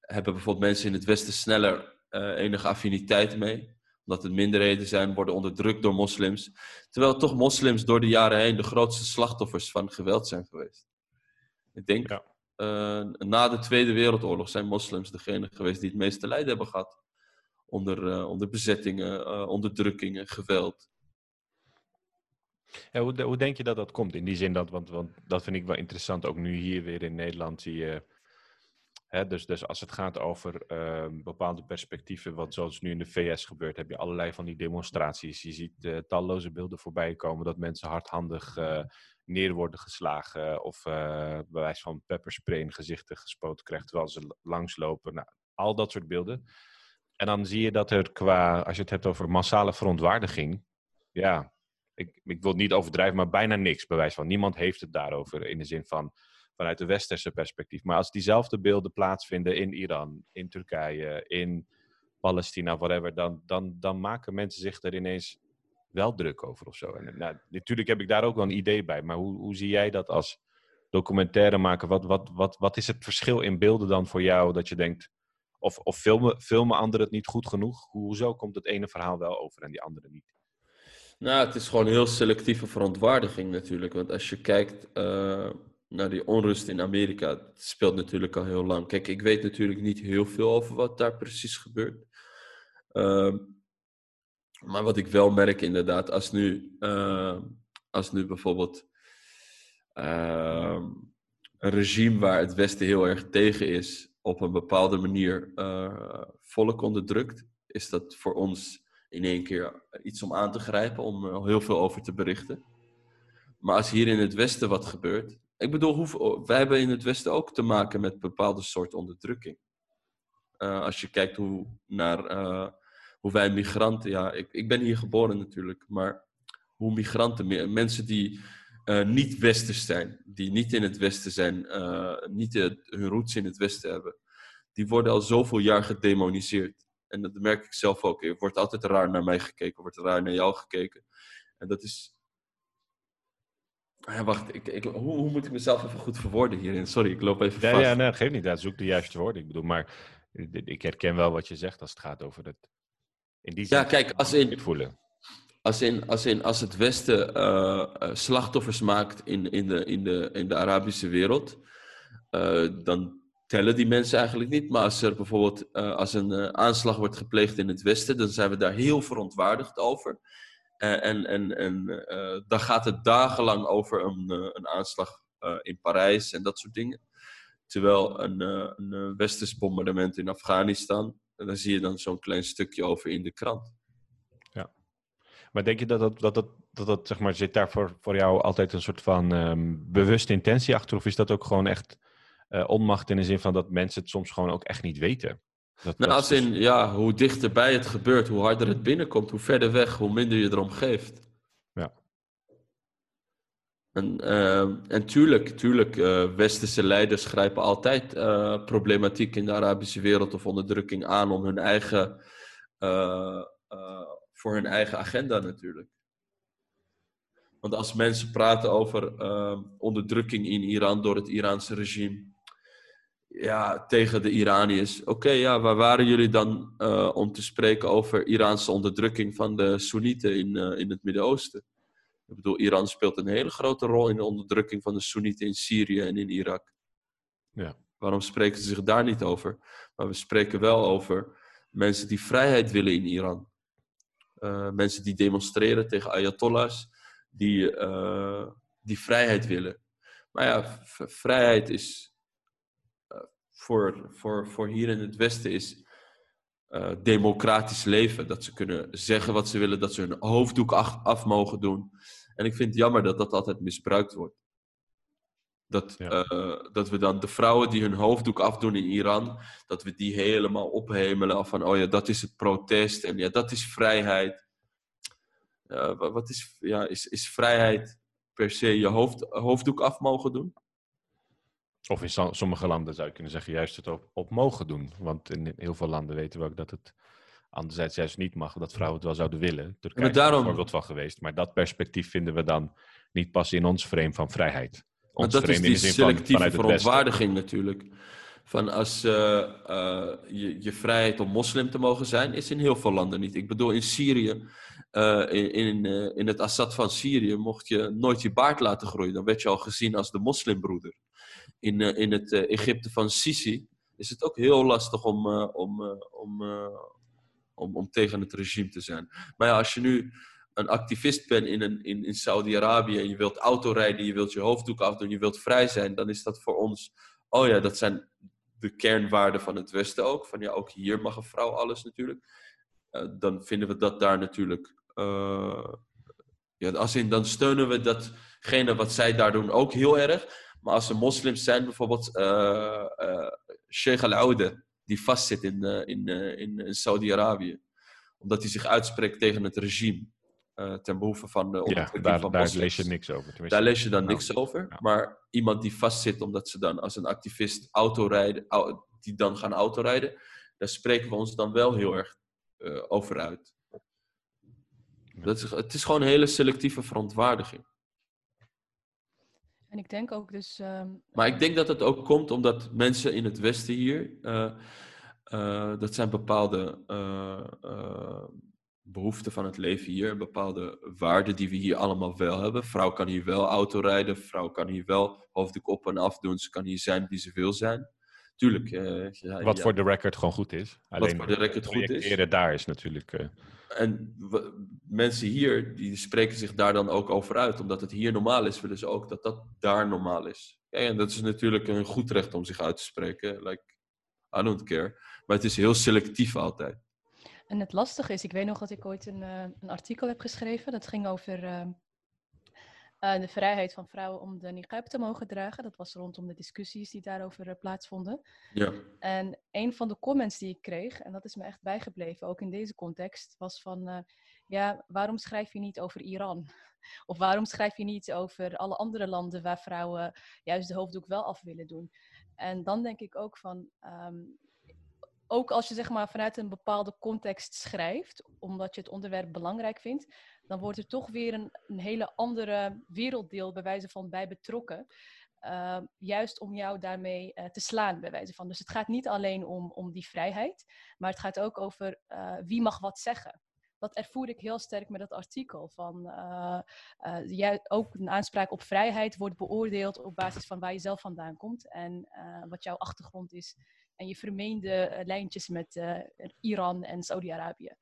Hebben bijvoorbeeld mensen in het Westen sneller... enige affiniteit mee. Omdat het minderheden zijn, worden onderdrukt door moslims. Terwijl toch moslims door de jaren heen de grootste slachtoffers van geweld zijn geweest. Ik denk, na de Tweede Wereldoorlog zijn moslims degene geweest die het meeste lijden hebben gehad. Onder bezettingen, onderdrukkingen, geweld. Ja, hoe denk je dat dat komt? In die zin, want dat vind ik wel interessant. Ook nu hier weer in Nederland zie je... Dus als het gaat over bepaalde perspectieven, wat zoals nu in de VS gebeurt, heb je allerlei van die demonstraties. Je ziet talloze beelden voorbij komen dat mensen hardhandig neer worden geslagen of bij wijze van pepperspray in gezichten gespoten krijgen terwijl ze langslopen. Nou, al dat soort beelden. En dan zie je dat er als je het hebt over massale verontwaardiging, ja, ik wil het niet overdrijven, maar bijna niks bij wijze van. Niemand heeft het daarover in de zin van... vanuit de westerse perspectief. Maar als diezelfde beelden plaatsvinden in Iran, in Turkije, in Palestina, whatever, dan maken mensen zich er ineens wel druk over of zo. En, nou, natuurlijk heb ik daar ook wel een idee bij, maar hoe zie jij dat als documentairemaker? Wat is het verschil in beelden dan voor jou dat je denkt, of filmen anderen het niet goed genoeg? Hoezo komt het ene verhaal wel over en die andere niet? Nou, het is gewoon heel selectieve verontwaardiging natuurlijk, want als je kijkt... Nou, die onrust in Amerika speelt natuurlijk al heel lang. Kijk, ik weet natuurlijk niet heel veel over wat daar precies gebeurt. Maar wat ik wel merk inderdaad, als nu bijvoorbeeld een regime waar het Westen heel erg tegen is, op een bepaalde manier volk onderdrukt, is dat voor ons in één keer iets om aan te grijpen, om er heel veel over te berichten. Maar als hier in het Westen wat gebeurt... Ik bedoel, wij hebben in het Westen ook te maken met bepaalde soort onderdrukking. Als je kijkt hoe wij migranten... Ja, ik ben hier geboren natuurlijk, maar hoe migranten... Mensen die niet Westers zijn, die niet in het Westen zijn... hun roots in het Westen hebben... Die worden al zoveel jaar gedemoniseerd. En dat merk ik zelf ook. Er wordt altijd raar naar mij gekeken, er wordt raar naar jou gekeken. En dat is... Ja, wacht, hoe moet ik mezelf even goed verwoorden hierin? Sorry, ik loop even vast. Ja, nee, dat geeft niet. Ja, zoek de juiste woorden. Ik bedoel, maar ik herken wel wat je zegt als het gaat over het... In die zin, ja, kijk, als het Westen slachtoffers maakt in de Arabische wereld, dan tellen die mensen eigenlijk niet. Maar als er bijvoorbeeld aanslag wordt gepleegd in het Westen, dan zijn we daar heel verontwaardigd over. En dan gaat het dagenlang over een aanslag in Parijs en dat soort dingen. Terwijl een westers bombardement in Afghanistan, daar zie je dan zo'n klein stukje over in de krant. Ja, maar denk je dat zeg maar, zit daar voor jou altijd een soort van bewuste intentie achter? Of is dat ook gewoon echt onmacht in de zin van dat mensen het soms gewoon ook echt niet weten? Hoe dichterbij het gebeurt, hoe harder het binnenkomt, hoe verder weg, hoe minder je erom geeft. Ja. En tuurlijk, westerse leiders grijpen altijd problematiek in de Arabische wereld of onderdrukking aan om hun eigen, voor hun eigen agenda natuurlijk. Want als mensen praten over onderdrukking in Iran door het Iraanse regime... Ja, tegen de Iraniërs. Oké, waar waren jullie dan om te spreken over Iraanse onderdrukking van de Soenieten in het Midden-Oosten? Ik bedoel, Iran speelt een hele grote rol in de onderdrukking van de Soenieten in Syrië en in Irak. Ja. Waarom spreken ze zich daar niet over? Maar we spreken wel over mensen die vrijheid willen in Iran. Mensen die demonstreren tegen ayatollahs die vrijheid willen. Maar ja, vrijheid is... Voor hier in het Westen is democratisch leven. Dat ze kunnen zeggen wat ze willen, dat ze hun hoofddoek af mogen doen. En ik vind het jammer dat dat altijd misbruikt wordt. Dat we dan de vrouwen die hun hoofddoek afdoen in Iran, dat we die helemaal ophemelen van dat is het protest en ja, dat is vrijheid. Is vrijheid per se je hoofddoek af mogen doen? Of in sommige landen zou je kunnen zeggen juist het op mogen doen. Want in heel veel landen weten we ook dat het anderzijds juist niet mag. Dat vrouwen het wel zouden willen. Turkije is er bijvoorbeeld van geweest. Maar dat perspectief vinden we dan niet pas in ons frame van vrijheid. Maar dat is die selectieve verontwaardiging natuurlijk. van als je vrijheid om moslim te mogen zijn, is in heel veel landen niet. Ik bedoel, in Syrië, in het Assad van Syrië, mocht je nooit je baard laten groeien. Dan werd je al gezien als de moslimbroeder. In het Egypte van Sisi is het ook heel lastig om tegen het regime te zijn. Maar ja, als je nu een activist bent in Saudi-Arabië en je wilt autorijden, je wilt je hoofddoek afdoen, je wilt vrij zijn, dan is dat voor ons, oh ja, dat zijn de kernwaarden van het Westen ook. Van ja, ook hier mag een vrouw alles natuurlijk. Dan vinden we dat daar natuurlijk. Ja, als in, dan steunen we datgene wat zij daar doen ook heel erg. Maar als ze moslims zijn, bijvoorbeeld Sheikh Al-Oude, die vastzit in Saudi-Arabië. Omdat hij zich uitspreekt tegen het regime. Ten behoeve van de onderdrukking van moslims. Daar lees je niks over. Tenminste. Daar lees je dan niks over. Ja. Maar iemand die vastzit omdat ze dan als een activist autorijden, die dan gaan autorijden, daar spreken we ons dan wel heel erg over uit. Ja. Het is gewoon een hele selectieve verontwaardiging. En ik denk ook dus... Maar ik denk dat het ook komt omdat mensen in het Westen hier... dat zijn bepaalde behoeften van het leven hier. Bepaalde waarden die we hier allemaal wel hebben. Vrouw kan hier wel autorijden. Vrouw kan hier wel hoofddoek op en af doen. Ze kan hier zijn wie ze wil zijn. Tuurlijk. Wat voor de record gewoon goed is. Alleen wat voor de record goed is. Eerder daar is natuurlijk... En mensen hier, die spreken zich daar dan ook over uit. Omdat het hier normaal is, willen ze ook dat dat daar normaal is. Ja, en dat is natuurlijk een goed recht om zich uit te spreken. Like, I don't care. Maar het is heel selectief altijd. En het lastige is, ik weet nog dat ik ooit een artikel heb geschreven. Dat ging over de vrijheid van vrouwen om de niqab te mogen dragen. Dat was rondom de discussies die daarover plaatsvonden. Ja. En een van de comments die ik kreeg, en dat is me echt bijgebleven, ook in deze context, was van... ja, waarom schrijf je niet over Iran? Of waarom schrijf je niet over alle andere landen waar vrouwen juist de hoofddoek wel af willen doen? En dan denk ik ook van... ook als je zeg maar vanuit een bepaalde context schrijft, omdat je het onderwerp belangrijk vindt, dan wordt er toch weer een hele andere werelddeel bij wijze van bij betrokken. Juist om jou daarmee te slaan bij wijze van. Dus het gaat niet alleen om die vrijheid, maar het gaat ook over wie mag wat zeggen. Dat ervoer ik heel sterk met dat artikel. Van, ook een aanspraak op vrijheid wordt beoordeeld op basis van waar je zelf vandaan komt en wat jouw achtergrond is. En je vermeende lijntjes met Iran en Saudi-Arabië.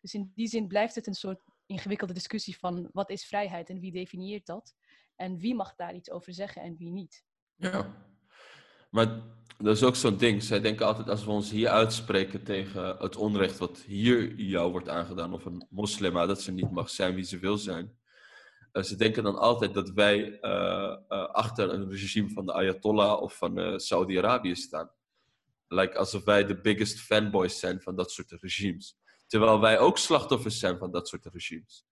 Dus in die zin blijft het een soort ingewikkelde discussie van wat is vrijheid en wie definieert dat? En wie mag daar iets over zeggen en wie niet? Ja, maar dat is ook zo'n ding. Zij denken altijd als we ons hier uitspreken tegen het onrecht wat hier jou wordt aangedaan of een moslima, dat ze niet mag zijn wie ze wil zijn. Ze denken dan altijd dat wij achter een regime van de Ayatollah of van Saudi-Arabië staan. Like, alsof wij de biggest fanboys zijn van dat soort regimes. Terwijl wij ook slachtoffers zijn van dat soort regimes.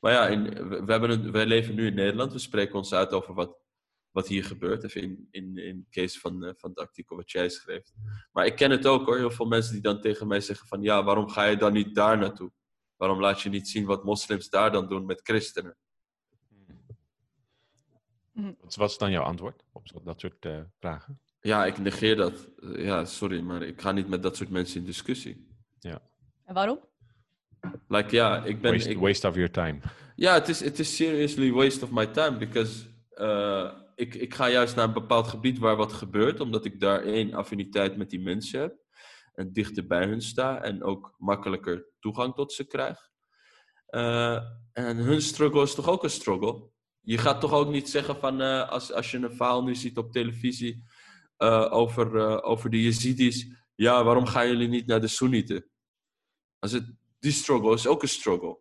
Maar ja, wij leven nu in Nederland. We spreken ons uit over wat hier gebeurt. Even in case van het artikel wat jij schreef. Maar ik ken het ook hoor. Heel veel mensen die dan tegen mij zeggen van... Ja, waarom ga je dan niet daar naartoe? Waarom laat je niet zien wat moslims daar dan doen met christenen? Wat is dan jouw antwoord op dat soort vragen? Ja, ik negeer dat. Ja, sorry, maar ik ga niet met dat soort mensen in discussie. Ja. En waarom? Like, ja, ik ben... Waste of your time. Ja, het is seriously waste of my time. Because ik ga juist naar een bepaald gebied waar wat gebeurt. Omdat ik daar één affiniteit met die mensen heb. En dichter bij hun sta. En ook makkelijker toegang tot ze krijg. En hun struggle is toch ook een struggle? Je gaat toch ook niet zeggen van... Als je een verhaal nu ziet op televisie... over de Jezidis. Ja, waarom gaan jullie niet naar de Soenieten? Die struggle is ook een struggle.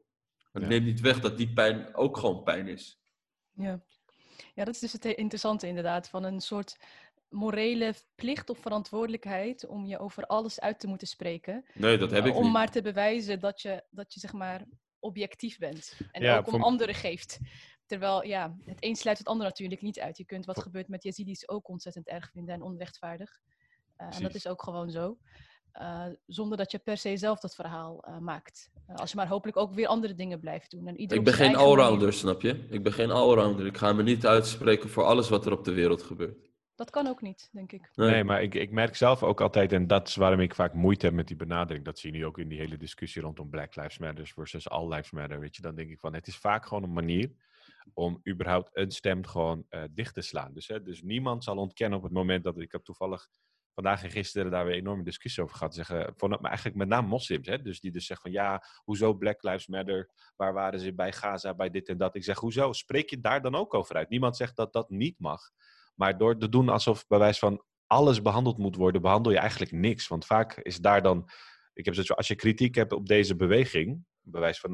Het neemt niet weg dat die pijn ook gewoon pijn is. Ja, dat is dus het interessante inderdaad. Van een soort morele plicht of verantwoordelijkheid om je over alles uit te moeten spreken. Nee, dat heb ik niet. Om maar te bewijzen dat je zeg maar objectief bent. En ook om anderen geeft. Terwijl, ja, het een sluit het ander natuurlijk niet uit. Je kunt wat gebeurt met Jezidis ook ontzettend erg vinden en onrechtvaardig. En dat is ook gewoon zo. Zonder dat je per se zelf dat verhaal maakt. Als je maar hopelijk ook weer andere dingen blijft doen. En ik ben geen allrounder, snap je? Ik ben geen allrounder. Ik ga me niet uitspreken voor alles wat er op de wereld gebeurt. Dat kan ook niet, denk ik. Nee, maar ik merk zelf ook altijd, en dat is waarom ik vaak moeite heb met die benadering. Dat zie je nu ook in die hele discussie rondom Black Lives Matter versus All Lives Matter. Weet je, dan denk ik van, het is vaak gewoon een manier om überhaupt een stem gewoon dicht te slaan. Dus niemand zal ontkennen op het moment dat ik heb toevallig vandaag en gisteren daar weer een enorme discussie over gehad. Zeggen, maar eigenlijk met name moslims. Hè? Dus die dus zeggen van ja, hoezo Black Lives Matter? Waar waren ze bij Gaza, bij dit en dat? Ik zeg, hoezo? Spreek je daar dan ook over uit? Niemand zegt dat dat niet mag. Maar door te doen alsof bij wijze van alles behandeld moet worden, behandel je eigenlijk niks. Want vaak is daar dan, ik heb zoiets, als je kritiek hebt op deze beweging, bij wijze van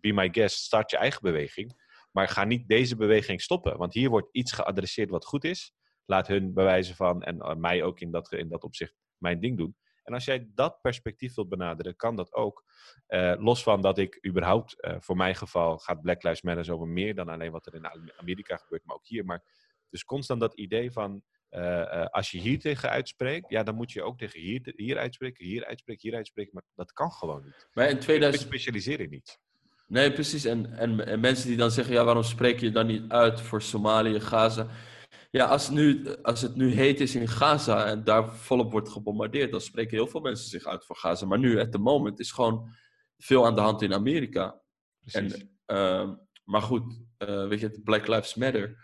be my guest, start je eigen beweging. Maar ga niet deze beweging stoppen. Want hier wordt iets geadresseerd wat goed is. Laat hun bewijzen van, en mij ook in dat opzicht, mijn ding doen. En als jij dat perspectief wilt benaderen, kan dat ook. Los van dat ik überhaupt, voor mijn geval, gaat Black Lives Matter over meer dan alleen wat er in Amerika gebeurt, maar ook hier. Maar dus constant dat idee van, als je hier tegen uitspreekt, ja, dan moet je ook tegen hier uitspreken, hier uitspreken. Maar dat kan gewoon niet. Maar in 2000... Ik specialiseer in iets. Nee, precies. En mensen die dan zeggen, ja, waarom spreek je dan niet uit voor Somalië, Gaza? Ja, als het nu heet is in Gaza en daar volop wordt gebombardeerd, dan spreken heel veel mensen zich uit voor Gaza. Maar nu, at the moment, is gewoon veel aan de hand in Amerika. Precies. Maar goed, weet je, Black Lives Matter.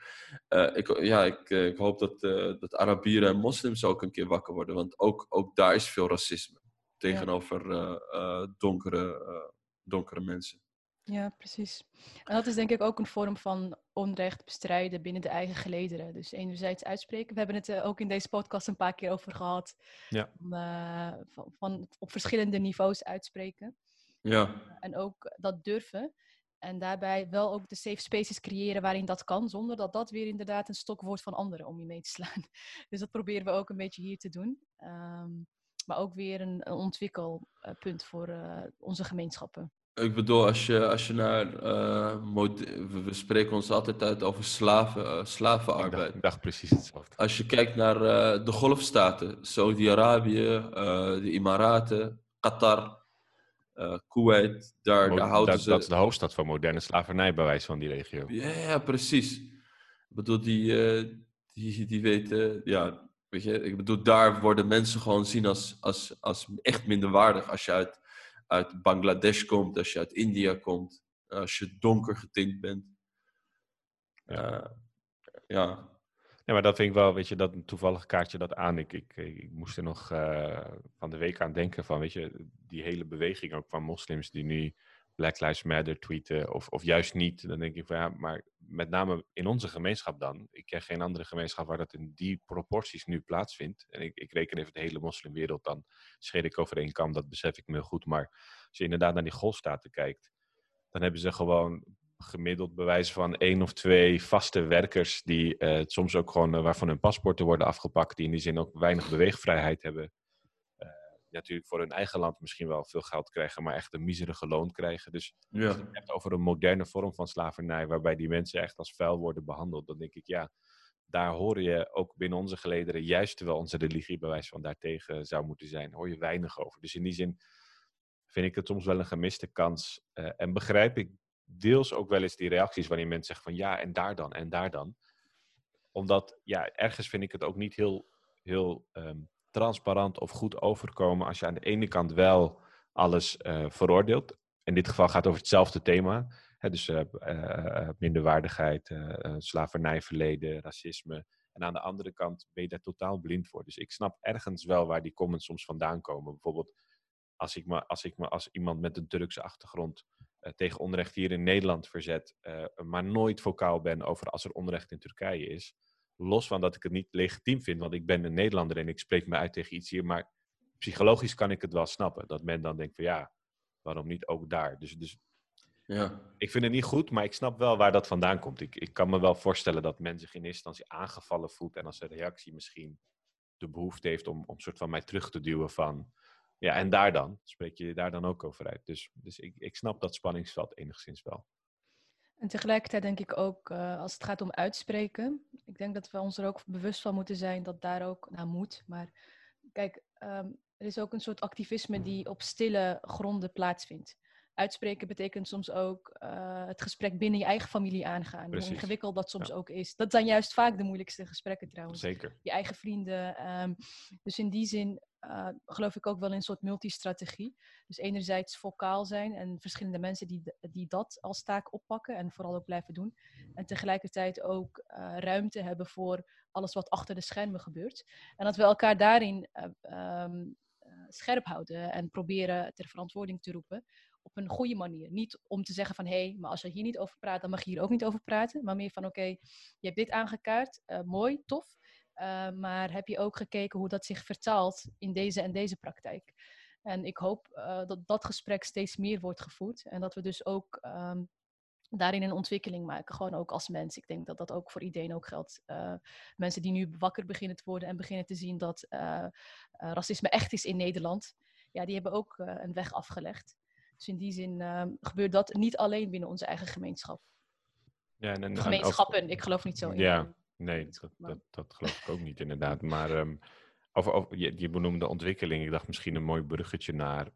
Ik hoop dat Arabieren en moslims ook een keer wakker worden. Want ook daar is veel racisme tegenover donkere mensen. Ja, precies. En dat is denk ik ook een vorm van onrecht bestrijden binnen de eigen gelederen. Dus enerzijds uitspreken. We hebben het ook in deze podcast een paar keer over gehad. Ja. Van op verschillende niveaus uitspreken. Ja. En ook dat durven. En daarbij wel ook de safe spaces creëren waarin dat kan. Zonder dat dat weer inderdaad een stok wordt van anderen om je mee te slaan. Dus dat proberen we ook een beetje hier te doen. Maar ook weer een ontwikkelpunt voor onze gemeenschappen. Ik bedoel, als je naar... we spreken ons altijd uit over slavenarbeid. Ik dacht precies hetzelfde. Als je kijkt naar de golfstaten. Saudi-Arabië, de Emiraten, Qatar, Kuwait. Daar houden ze... Dat is de hoofdstad van moderne slavernij, bij wijze van die regio. Ja, precies. Ik bedoel, die weten... Ja, weet je, ik bedoel, daar worden mensen gewoon zien als echt minderwaardig. Als je uit Bangladesh komt, als je uit India komt, als je donker getint bent. Ja. Ja, maar dat vind ik wel, weet je, dat een toevallig kaartje dat aan. Ik moest er nog van de week aan denken van, weet je, die hele beweging ook van moslims die nu Black Lives Matter tweeten of juist niet. Dan denk ik van ja, maar met name in onze gemeenschap dan. Ik ken geen andere gemeenschap waar dat in die proporties nu plaatsvindt. En ik reken even de hele moslimwereld, dan scheer ik over één kam, dat besef ik me goed. Maar als je inderdaad naar die golfstaten kijkt, dan hebben ze gewoon gemiddeld bewijzen van 1 of 2 vaste werkers die soms ook gewoon waarvan hun paspoorten worden afgepakt, die in die zin ook weinig beweegvrijheid hebben. Natuurlijk voor hun eigen land misschien wel veel geld krijgen, maar echt een miserige loon krijgen. Dus als je het hebt over een moderne vorm van slavernij, waarbij die mensen echt als vuil worden behandeld, dan denk ik, ja, daar hoor je ook binnen onze gelederen, juist terwijl onze religie bij wijze van daartegen zou moeten zijn, hoor je weinig over. Dus in die zin vind ik het soms wel een gemiste kans. En begrijp ik deels ook wel eens die reacties wanneer mensen zeggen van ja, en daar dan. Omdat, ja, ergens vind ik het ook niet heel transparant of goed overkomen als je aan de ene kant wel alles veroordeelt. In dit geval gaat het over hetzelfde thema. Hè, dus minderwaardigheid, slavernijverleden, racisme. En aan de andere kant ben je daar totaal blind voor. Dus ik snap ergens wel waar die comments soms vandaan komen. Bijvoorbeeld als iemand met een Turkse achtergrond tegen onrecht hier in Nederland verzet, maar nooit vocaal ben over als er onrecht in Turkije is. Los van dat ik het niet legitiem vind, want ik ben een Nederlander en ik spreek me uit tegen iets hier. Maar psychologisch kan ik het wel snappen. Dat men dan denkt van ja, waarom niet ook daar? Dus ja. Ik vind het niet goed, maar ik snap wel waar dat vandaan komt. Ik kan me wel voorstellen dat men zich in eerste instantie aangevallen voelt. En als een reactie misschien de behoefte heeft om soort van mij terug te duwen van... Ja, en daar dan? Spreek je daar dan ook over uit? Dus ik snap dat spanningsveld enigszins wel. En tegelijkertijd denk ik ook, als het gaat om uitspreken, ik denk dat we ons er ook bewust van moeten zijn dat daar ook naar moet. Maar kijk, er is ook een soort activisme die op stille gronden plaatsvindt. Uitspreken betekent soms ook het gesprek binnen je eigen familie aangaan. Precies. Hoe ingewikkeld dat soms ook is. Dat zijn juist vaak de moeilijkste gesprekken trouwens. Zeker. Je eigen vrienden. Dus in die zin geloof ik ook wel in een soort multistrategie. Dus enerzijds vocaal zijn en verschillende mensen die dat als taak oppakken en vooral ook blijven doen. En tegelijkertijd ook ruimte hebben voor alles wat achter de schermen gebeurt. En dat we elkaar daarin scherp houden en proberen ter verantwoording te roepen. Op een goede manier. Niet om te zeggen van, hé, maar als je hier niet over praat, dan mag je hier ook niet over praten. Maar meer van, oké, je hebt dit aangekaart. Mooi, tof. Maar heb je ook gekeken hoe dat zich vertaalt in deze en deze praktijk? En ik hoop dat dat gesprek steeds meer wordt gevoerd. En dat we dus ook daarin een ontwikkeling maken. Gewoon ook als mens. Ik denk dat dat ook voor iedereen ook geldt. Mensen die nu wakker beginnen te worden en beginnen te zien dat racisme echt is in Nederland. Ja, die hebben ook een weg afgelegd. Dus in die zin gebeurt dat niet alleen binnen onze eigen gemeenschap. Ja, en gemeenschappen, ik geloof niet zo in. Ja, nee, dat geloof ik ook niet inderdaad. Maar je benoemde ontwikkeling. Ik dacht misschien een mooi bruggetje naar...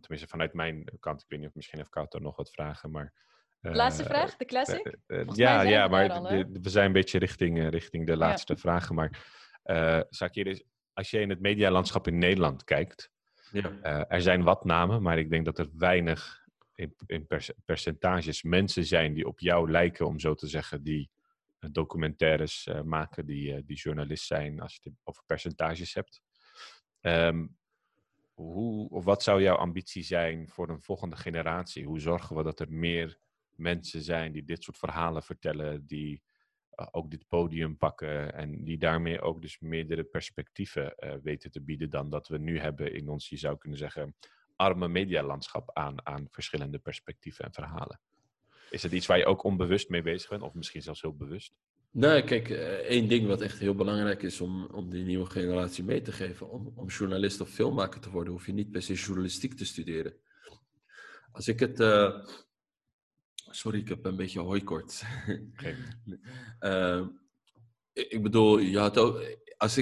tenminste vanuit mijn kant, ik weet niet of misschien heeft Kaoutar nog wat vragen, maar... laatste vraag, de classic? We zijn een beetje richting de laatste vragen. Maar Sakir, als je in het medialandschap in Nederland kijkt... Ja. Er zijn wat namen, maar ik denk dat er weinig in percentages mensen zijn die op jou lijken, om zo te zeggen, die documentaires maken, die journalist zijn, als je het over percentages hebt. Wat zou jouw ambitie zijn voor een volgende generatie? Hoe zorgen we dat er meer mensen zijn die dit soort verhalen vertellen, die ook dit podium pakken en die daarmee ook dus meerdere perspectieven weten te bieden dan dat we nu hebben in ons, je zou kunnen zeggen, arme medialandschap aan verschillende perspectieven en verhalen? Is het iets waar je ook onbewust mee bezig bent of misschien zelfs heel bewust? Nou, kijk, één ding wat echt heel belangrijk is om die nieuwe generatie mee te geven. Om journalist of filmmaker te worden hoef je niet per se journalistiek te studeren. Als ik het... Sorry, ik heb een beetje hooikort. Ik bedoel, je had ook,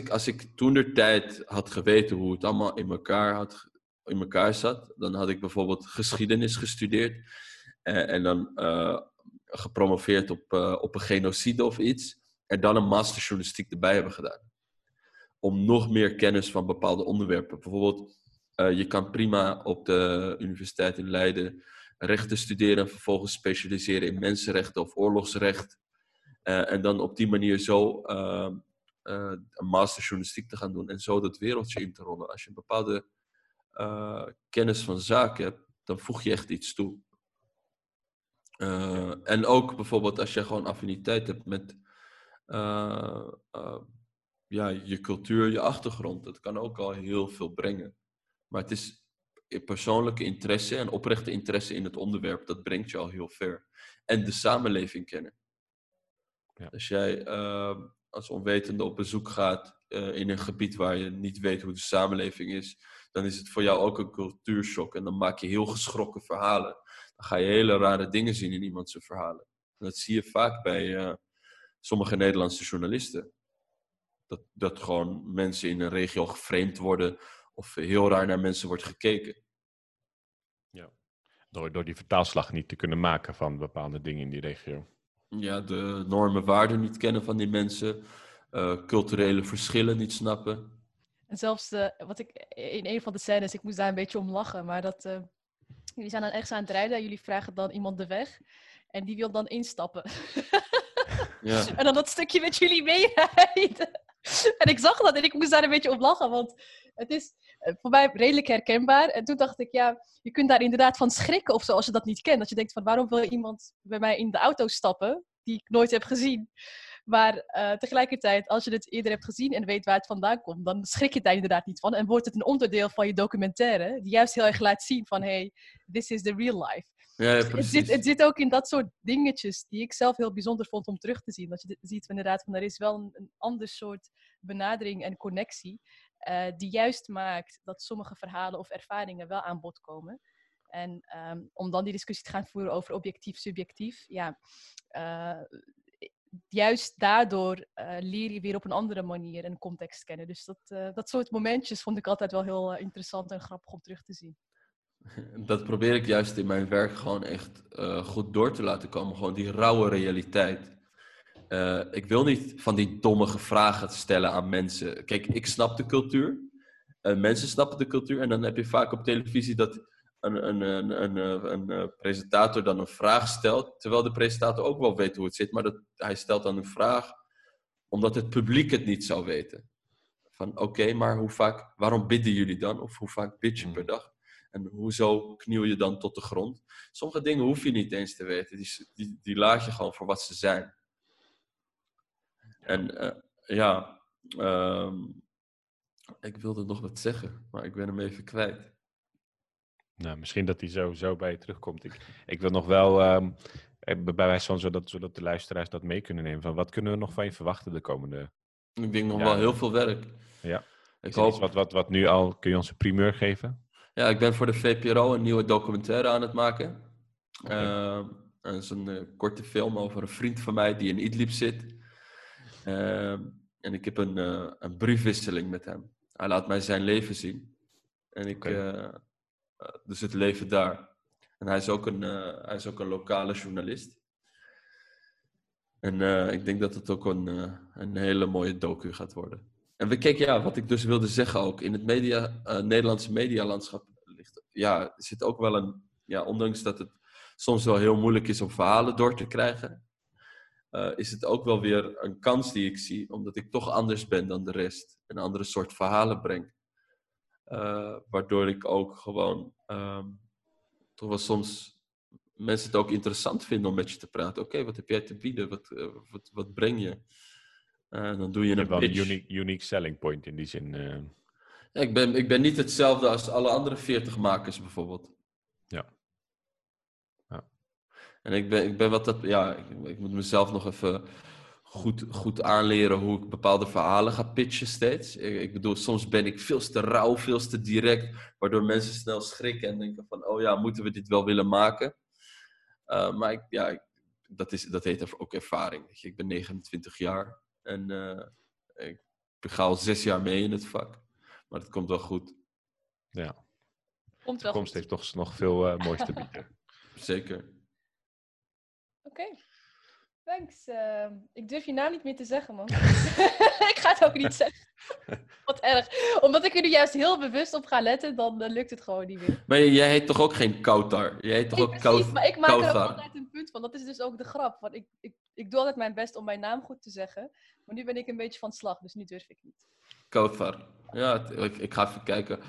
als ik toentertijd had geweten hoe het allemaal in elkaar zat, dan had ik bijvoorbeeld geschiedenis gestudeerd en dan gepromoveerd op een genocide of iets, en dan een master journalistiek erbij hebben gedaan. Om nog meer kennis van bepaalde onderwerpen. Bijvoorbeeld, je kan prima op de universiteit in Leiden rechten studeren en vervolgens specialiseren in mensenrechten of oorlogsrecht. En dan op die manier zo een master journalistiek te gaan doen en zo dat wereldje in te rollen. Als je een bepaalde kennis van zaken hebt, dan voeg je echt iets toe. En ook bijvoorbeeld als je gewoon affiniteit hebt met je cultuur, je achtergrond. Dat kan ook al heel veel brengen. Maar het is... persoonlijke interesse en oprechte interesse in het onderwerp, dat brengt je al heel ver. En de samenleving kennen. Ja. Als jij als onwetende op bezoek gaat in een gebied waar je niet weet hoe de samenleving is, dan is het voor jou ook een cultuurshock. En dan maak je heel geschrokken verhalen. Dan ga je hele rare dingen zien in iemand zijn verhalen. En dat zie je vaak bij sommige Nederlandse journalisten. Dat gewoon mensen in een regio geframed worden of heel raar naar mensen wordt gekeken. Ja. Door die vertaalslag niet te kunnen maken van bepaalde dingen in die regio. Ja, de normen, waarden niet kennen van die mensen. Culturele verschillen niet snappen. En zelfs, wat ik in een van de scènes, ik moest daar een beetje om lachen. Maar dat, jullie zijn dan echt aan het rijden en jullie vragen dan iemand de weg. En die wil dan instappen. Ja. En dan dat stukje met jullie meerijden. En ik zag dat en ik moest daar een beetje om lachen, want het is voor mij redelijk herkenbaar. En toen dacht ik, ja, je kunt daar inderdaad van schrikken of zo, als je dat niet kent. Dat je denkt van, waarom wil iemand bij mij in de auto stappen, die ik nooit heb gezien? Maar tegelijkertijd, als je het eerder hebt gezien en weet waar het vandaan komt, dan schrik je daar inderdaad niet van. En wordt het een onderdeel van je documentaire, die juist heel erg laat zien van, hey, this is the real life. Ja, ja, precies. Het zit ook in dat soort dingetjes die ik zelf heel bijzonder vond om terug te zien. Dat je ziet inderdaad van, er is wel een ander soort benadering en connectie die juist maakt dat sommige verhalen of ervaringen wel aan bod komen. En om dan die discussie te gaan voeren over objectief, subjectief, ja... juist daardoor leer je weer op een andere manier een context kennen. Dus dat soort momentjes vond ik altijd wel heel interessant en grappig om terug te zien. Dat probeer ik juist in mijn werk gewoon echt goed door te laten komen. Gewoon die rauwe realiteit. Ik wil niet van die domme vragen stellen aan mensen. Kijk, ik snap de cultuur. Mensen snappen de cultuur. En dan heb je vaak op televisie dat een presentator dan een vraag stelt. Terwijl de presentator ook wel weet hoe het zit. Maar hij stelt dan een vraag omdat het publiek het niet zou weten. Van oké, maar hoe vaak, waarom bidden jullie dan? Of hoe vaak bid je per dag? En hoezo kniel je dan tot de grond? Sommige dingen hoef je niet eens te weten. Die laat je gewoon voor wat ze zijn. En ik wilde nog wat zeggen, maar ik ben hem even kwijt. Nou, misschien dat hij zo bij je terugkomt. Ik wil nog wel, bij wijze van, zodat de luisteraars dat mee kunnen nemen. Van wat kunnen we nog van je verwachten de komende... Ik denk nog wel heel veel werk. Ja. Ik hoop... wat nu al, kun je ons een primeur geven? Ja, ik ben voor de VPRO een nieuwe documentaire aan het maken. Okay. Dat is een korte film over een vriend van mij die in Idlib zit. En ik heb een briefwisseling met hem. Hij laat mij zijn leven zien. En dus het leven daar. En hij is ook een lokale journalist. En ik denk dat het ook een hele mooie docu gaat worden. En we kijken, wat ik dus wilde zeggen ook. In het Nederlandse medialandschap ligt... Ja, zit ook wel een... Ja, ondanks dat het soms wel heel moeilijk is om verhalen door te krijgen... is het ook wel weer een kans die ik zie, omdat ik toch anders ben dan de rest. Een andere soort verhalen breng. Waardoor ik ook gewoon... toch wel soms... mensen het ook interessant vinden om met je te praten. Oké, wat heb jij te bieden? Wat breng je? Dan doe je een pitch. Wel een unique selling point in die zin. Ja, ik ben niet hetzelfde als alle andere 40 makers bijvoorbeeld. Ja. En ik ben wat dat... Ja, ik moet mezelf nog even goed aanleren hoe ik bepaalde verhalen ga pitchen steeds. Ik bedoel, soms ben ik veel te rauw, veel te direct, waardoor mensen snel schrikken en denken van, moeten we dit wel willen maken? Maar dat heet ook ervaring. Weet je. Ik ben 29 jaar en ik ga al 6 jaar mee in het vak. Maar het komt wel goed. Ja. De toekomst heeft toch nog veel moois te bieden. Zeker. Oké. Thanks. Ik durf je naam niet meer te zeggen, man. Ik ga het ook niet zeggen. Wat erg. Omdat ik er nu juist heel bewust op ga letten, dan lukt het gewoon niet meer. Maar jij heet toch ook geen Kaoutar? Jij heet toch ook Kaoutar? Precies, maar ik maak Kaoutar. Er ook altijd een punt van. Dat is dus ook de grap. Want ik doe altijd mijn best om mijn naam goed te zeggen. Maar nu ben ik een beetje van slag, dus nu durf ik niet. Kaoutar. Ja, ik ga even kijken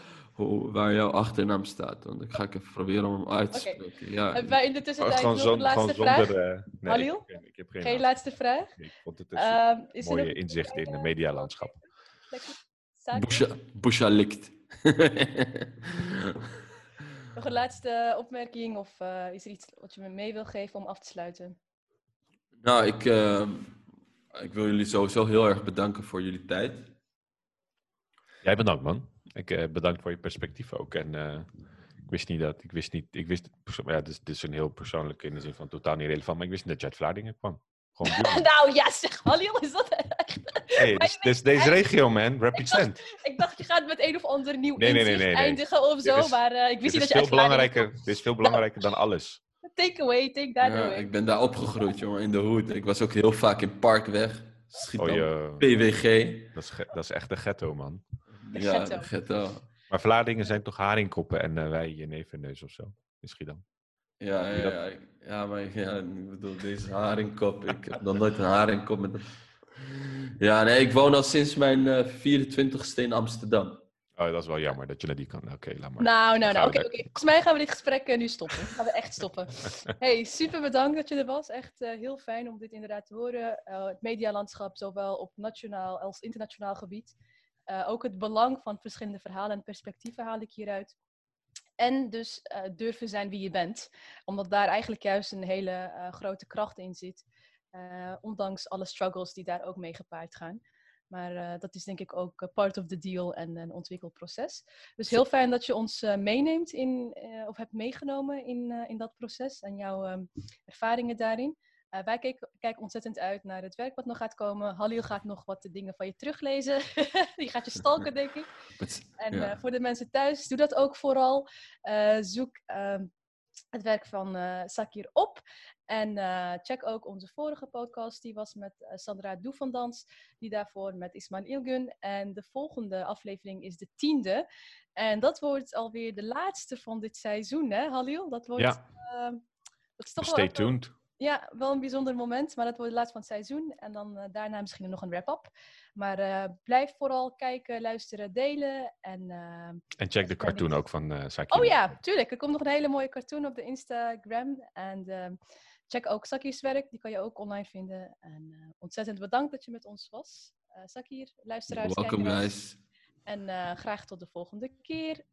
waar jouw achternaam staat. Want ik ga even proberen om hem uit te spreken. Okay. Ja. Hebben wij in de tussentijd nog een laatste vraag? Nee, Halil? Ik heb geen laatste vraag. Nee, ik vond het een mooie inzicht in het medialandschap. Bouchalikt. Nog een laatste opmerking? Of is er iets wat je me mee wil geven om af te sluiten? Nou, ik wil jullie sowieso heel erg bedanken voor jullie tijd. Jij bedankt, man. Bedankt voor je perspectief ook. En dit is een heel persoonlijk in de zin van totaal niet relevant, maar ik wist niet dat jij uit Vlaardingen kwam. Nou ja, zeg, Halil, is dat echt? Hey, dus deze regio, man. Represent. Ik dacht, je gaat met een of ander nieuw inzicht eindigen of zo, maar ik wist niet dat je uit Vlaardingen kwam. Dit is veel belangrijker dan alles. Take away, take that away. Ik ben daar opgegroeid, jongen, in de hoed. Ik was ook heel vaak in Parkweg. PWG. Dat is echt de ghetto, man. De ghetto. Maar Vlaardingen zijn toch haringkoppen en wij hier nevenneus of zo? Misschien dan. Ja, maar ik bedoel, deze haringkop. Ik heb nog nooit een haringkop met een... Ja, nee, ik woon al sinds mijn 24ste in Amsterdam. Oh, dat is wel jammer dat je naar die kan. Oké, laat maar. Nou. Oké. Volgens mij gaan we dit gesprek nu stoppen. Gaan we echt stoppen. Hey, super bedankt dat je er was. Echt heel fijn om dit inderdaad te horen. Het medialandschap, zowel op nationaal als internationaal gebied. Ook het belang van verschillende verhalen en perspectieven haal ik hieruit. En dus durven zijn wie je bent. Omdat daar eigenlijk juist een hele grote kracht in zit. Ondanks alle struggles die daar ook mee gepaard gaan. Maar dat is denk ik ook part of the deal en een ontwikkelproces. Dus heel fijn dat je ons meeneemt in, of hebt meegenomen in dat proces en jouw ervaringen daarin. Wij kijken ontzettend uit naar het werk wat nog gaat komen. Halil gaat nog wat dingen van je teruglezen. Die gaat je stalken, denk ik. En voor de mensen thuis, doe dat ook vooral. Zoek het werk van Sakir op. En check ook onze vorige podcast. Die was met Sandra Doevendans. Die daarvoor met Ismail Ilgun. En de volgende aflevering is de 10e. En dat wordt alweer de laatste van dit seizoen, hè Halil? Dat wordt... Ja. Dat is toch Stay wel tuned. Ja, wel een bijzonder moment, maar dat wordt het laatst van het seizoen. En dan daarna misschien nog een wrap-up. Maar blijf vooral kijken, luisteren, delen. En check de cartoon ook van Sakir. Oh ja, tuurlijk. Er komt nog een hele mooie cartoon op de Instagram. En check ook Sakir's werk, die kan je ook online vinden. En ontzettend bedankt dat je met ons was. Sakir, luisteraars, welcome guys. En graag tot de volgende keer.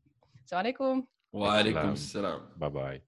Assalamu alaikum. Wa alaikum salam. Bye bye.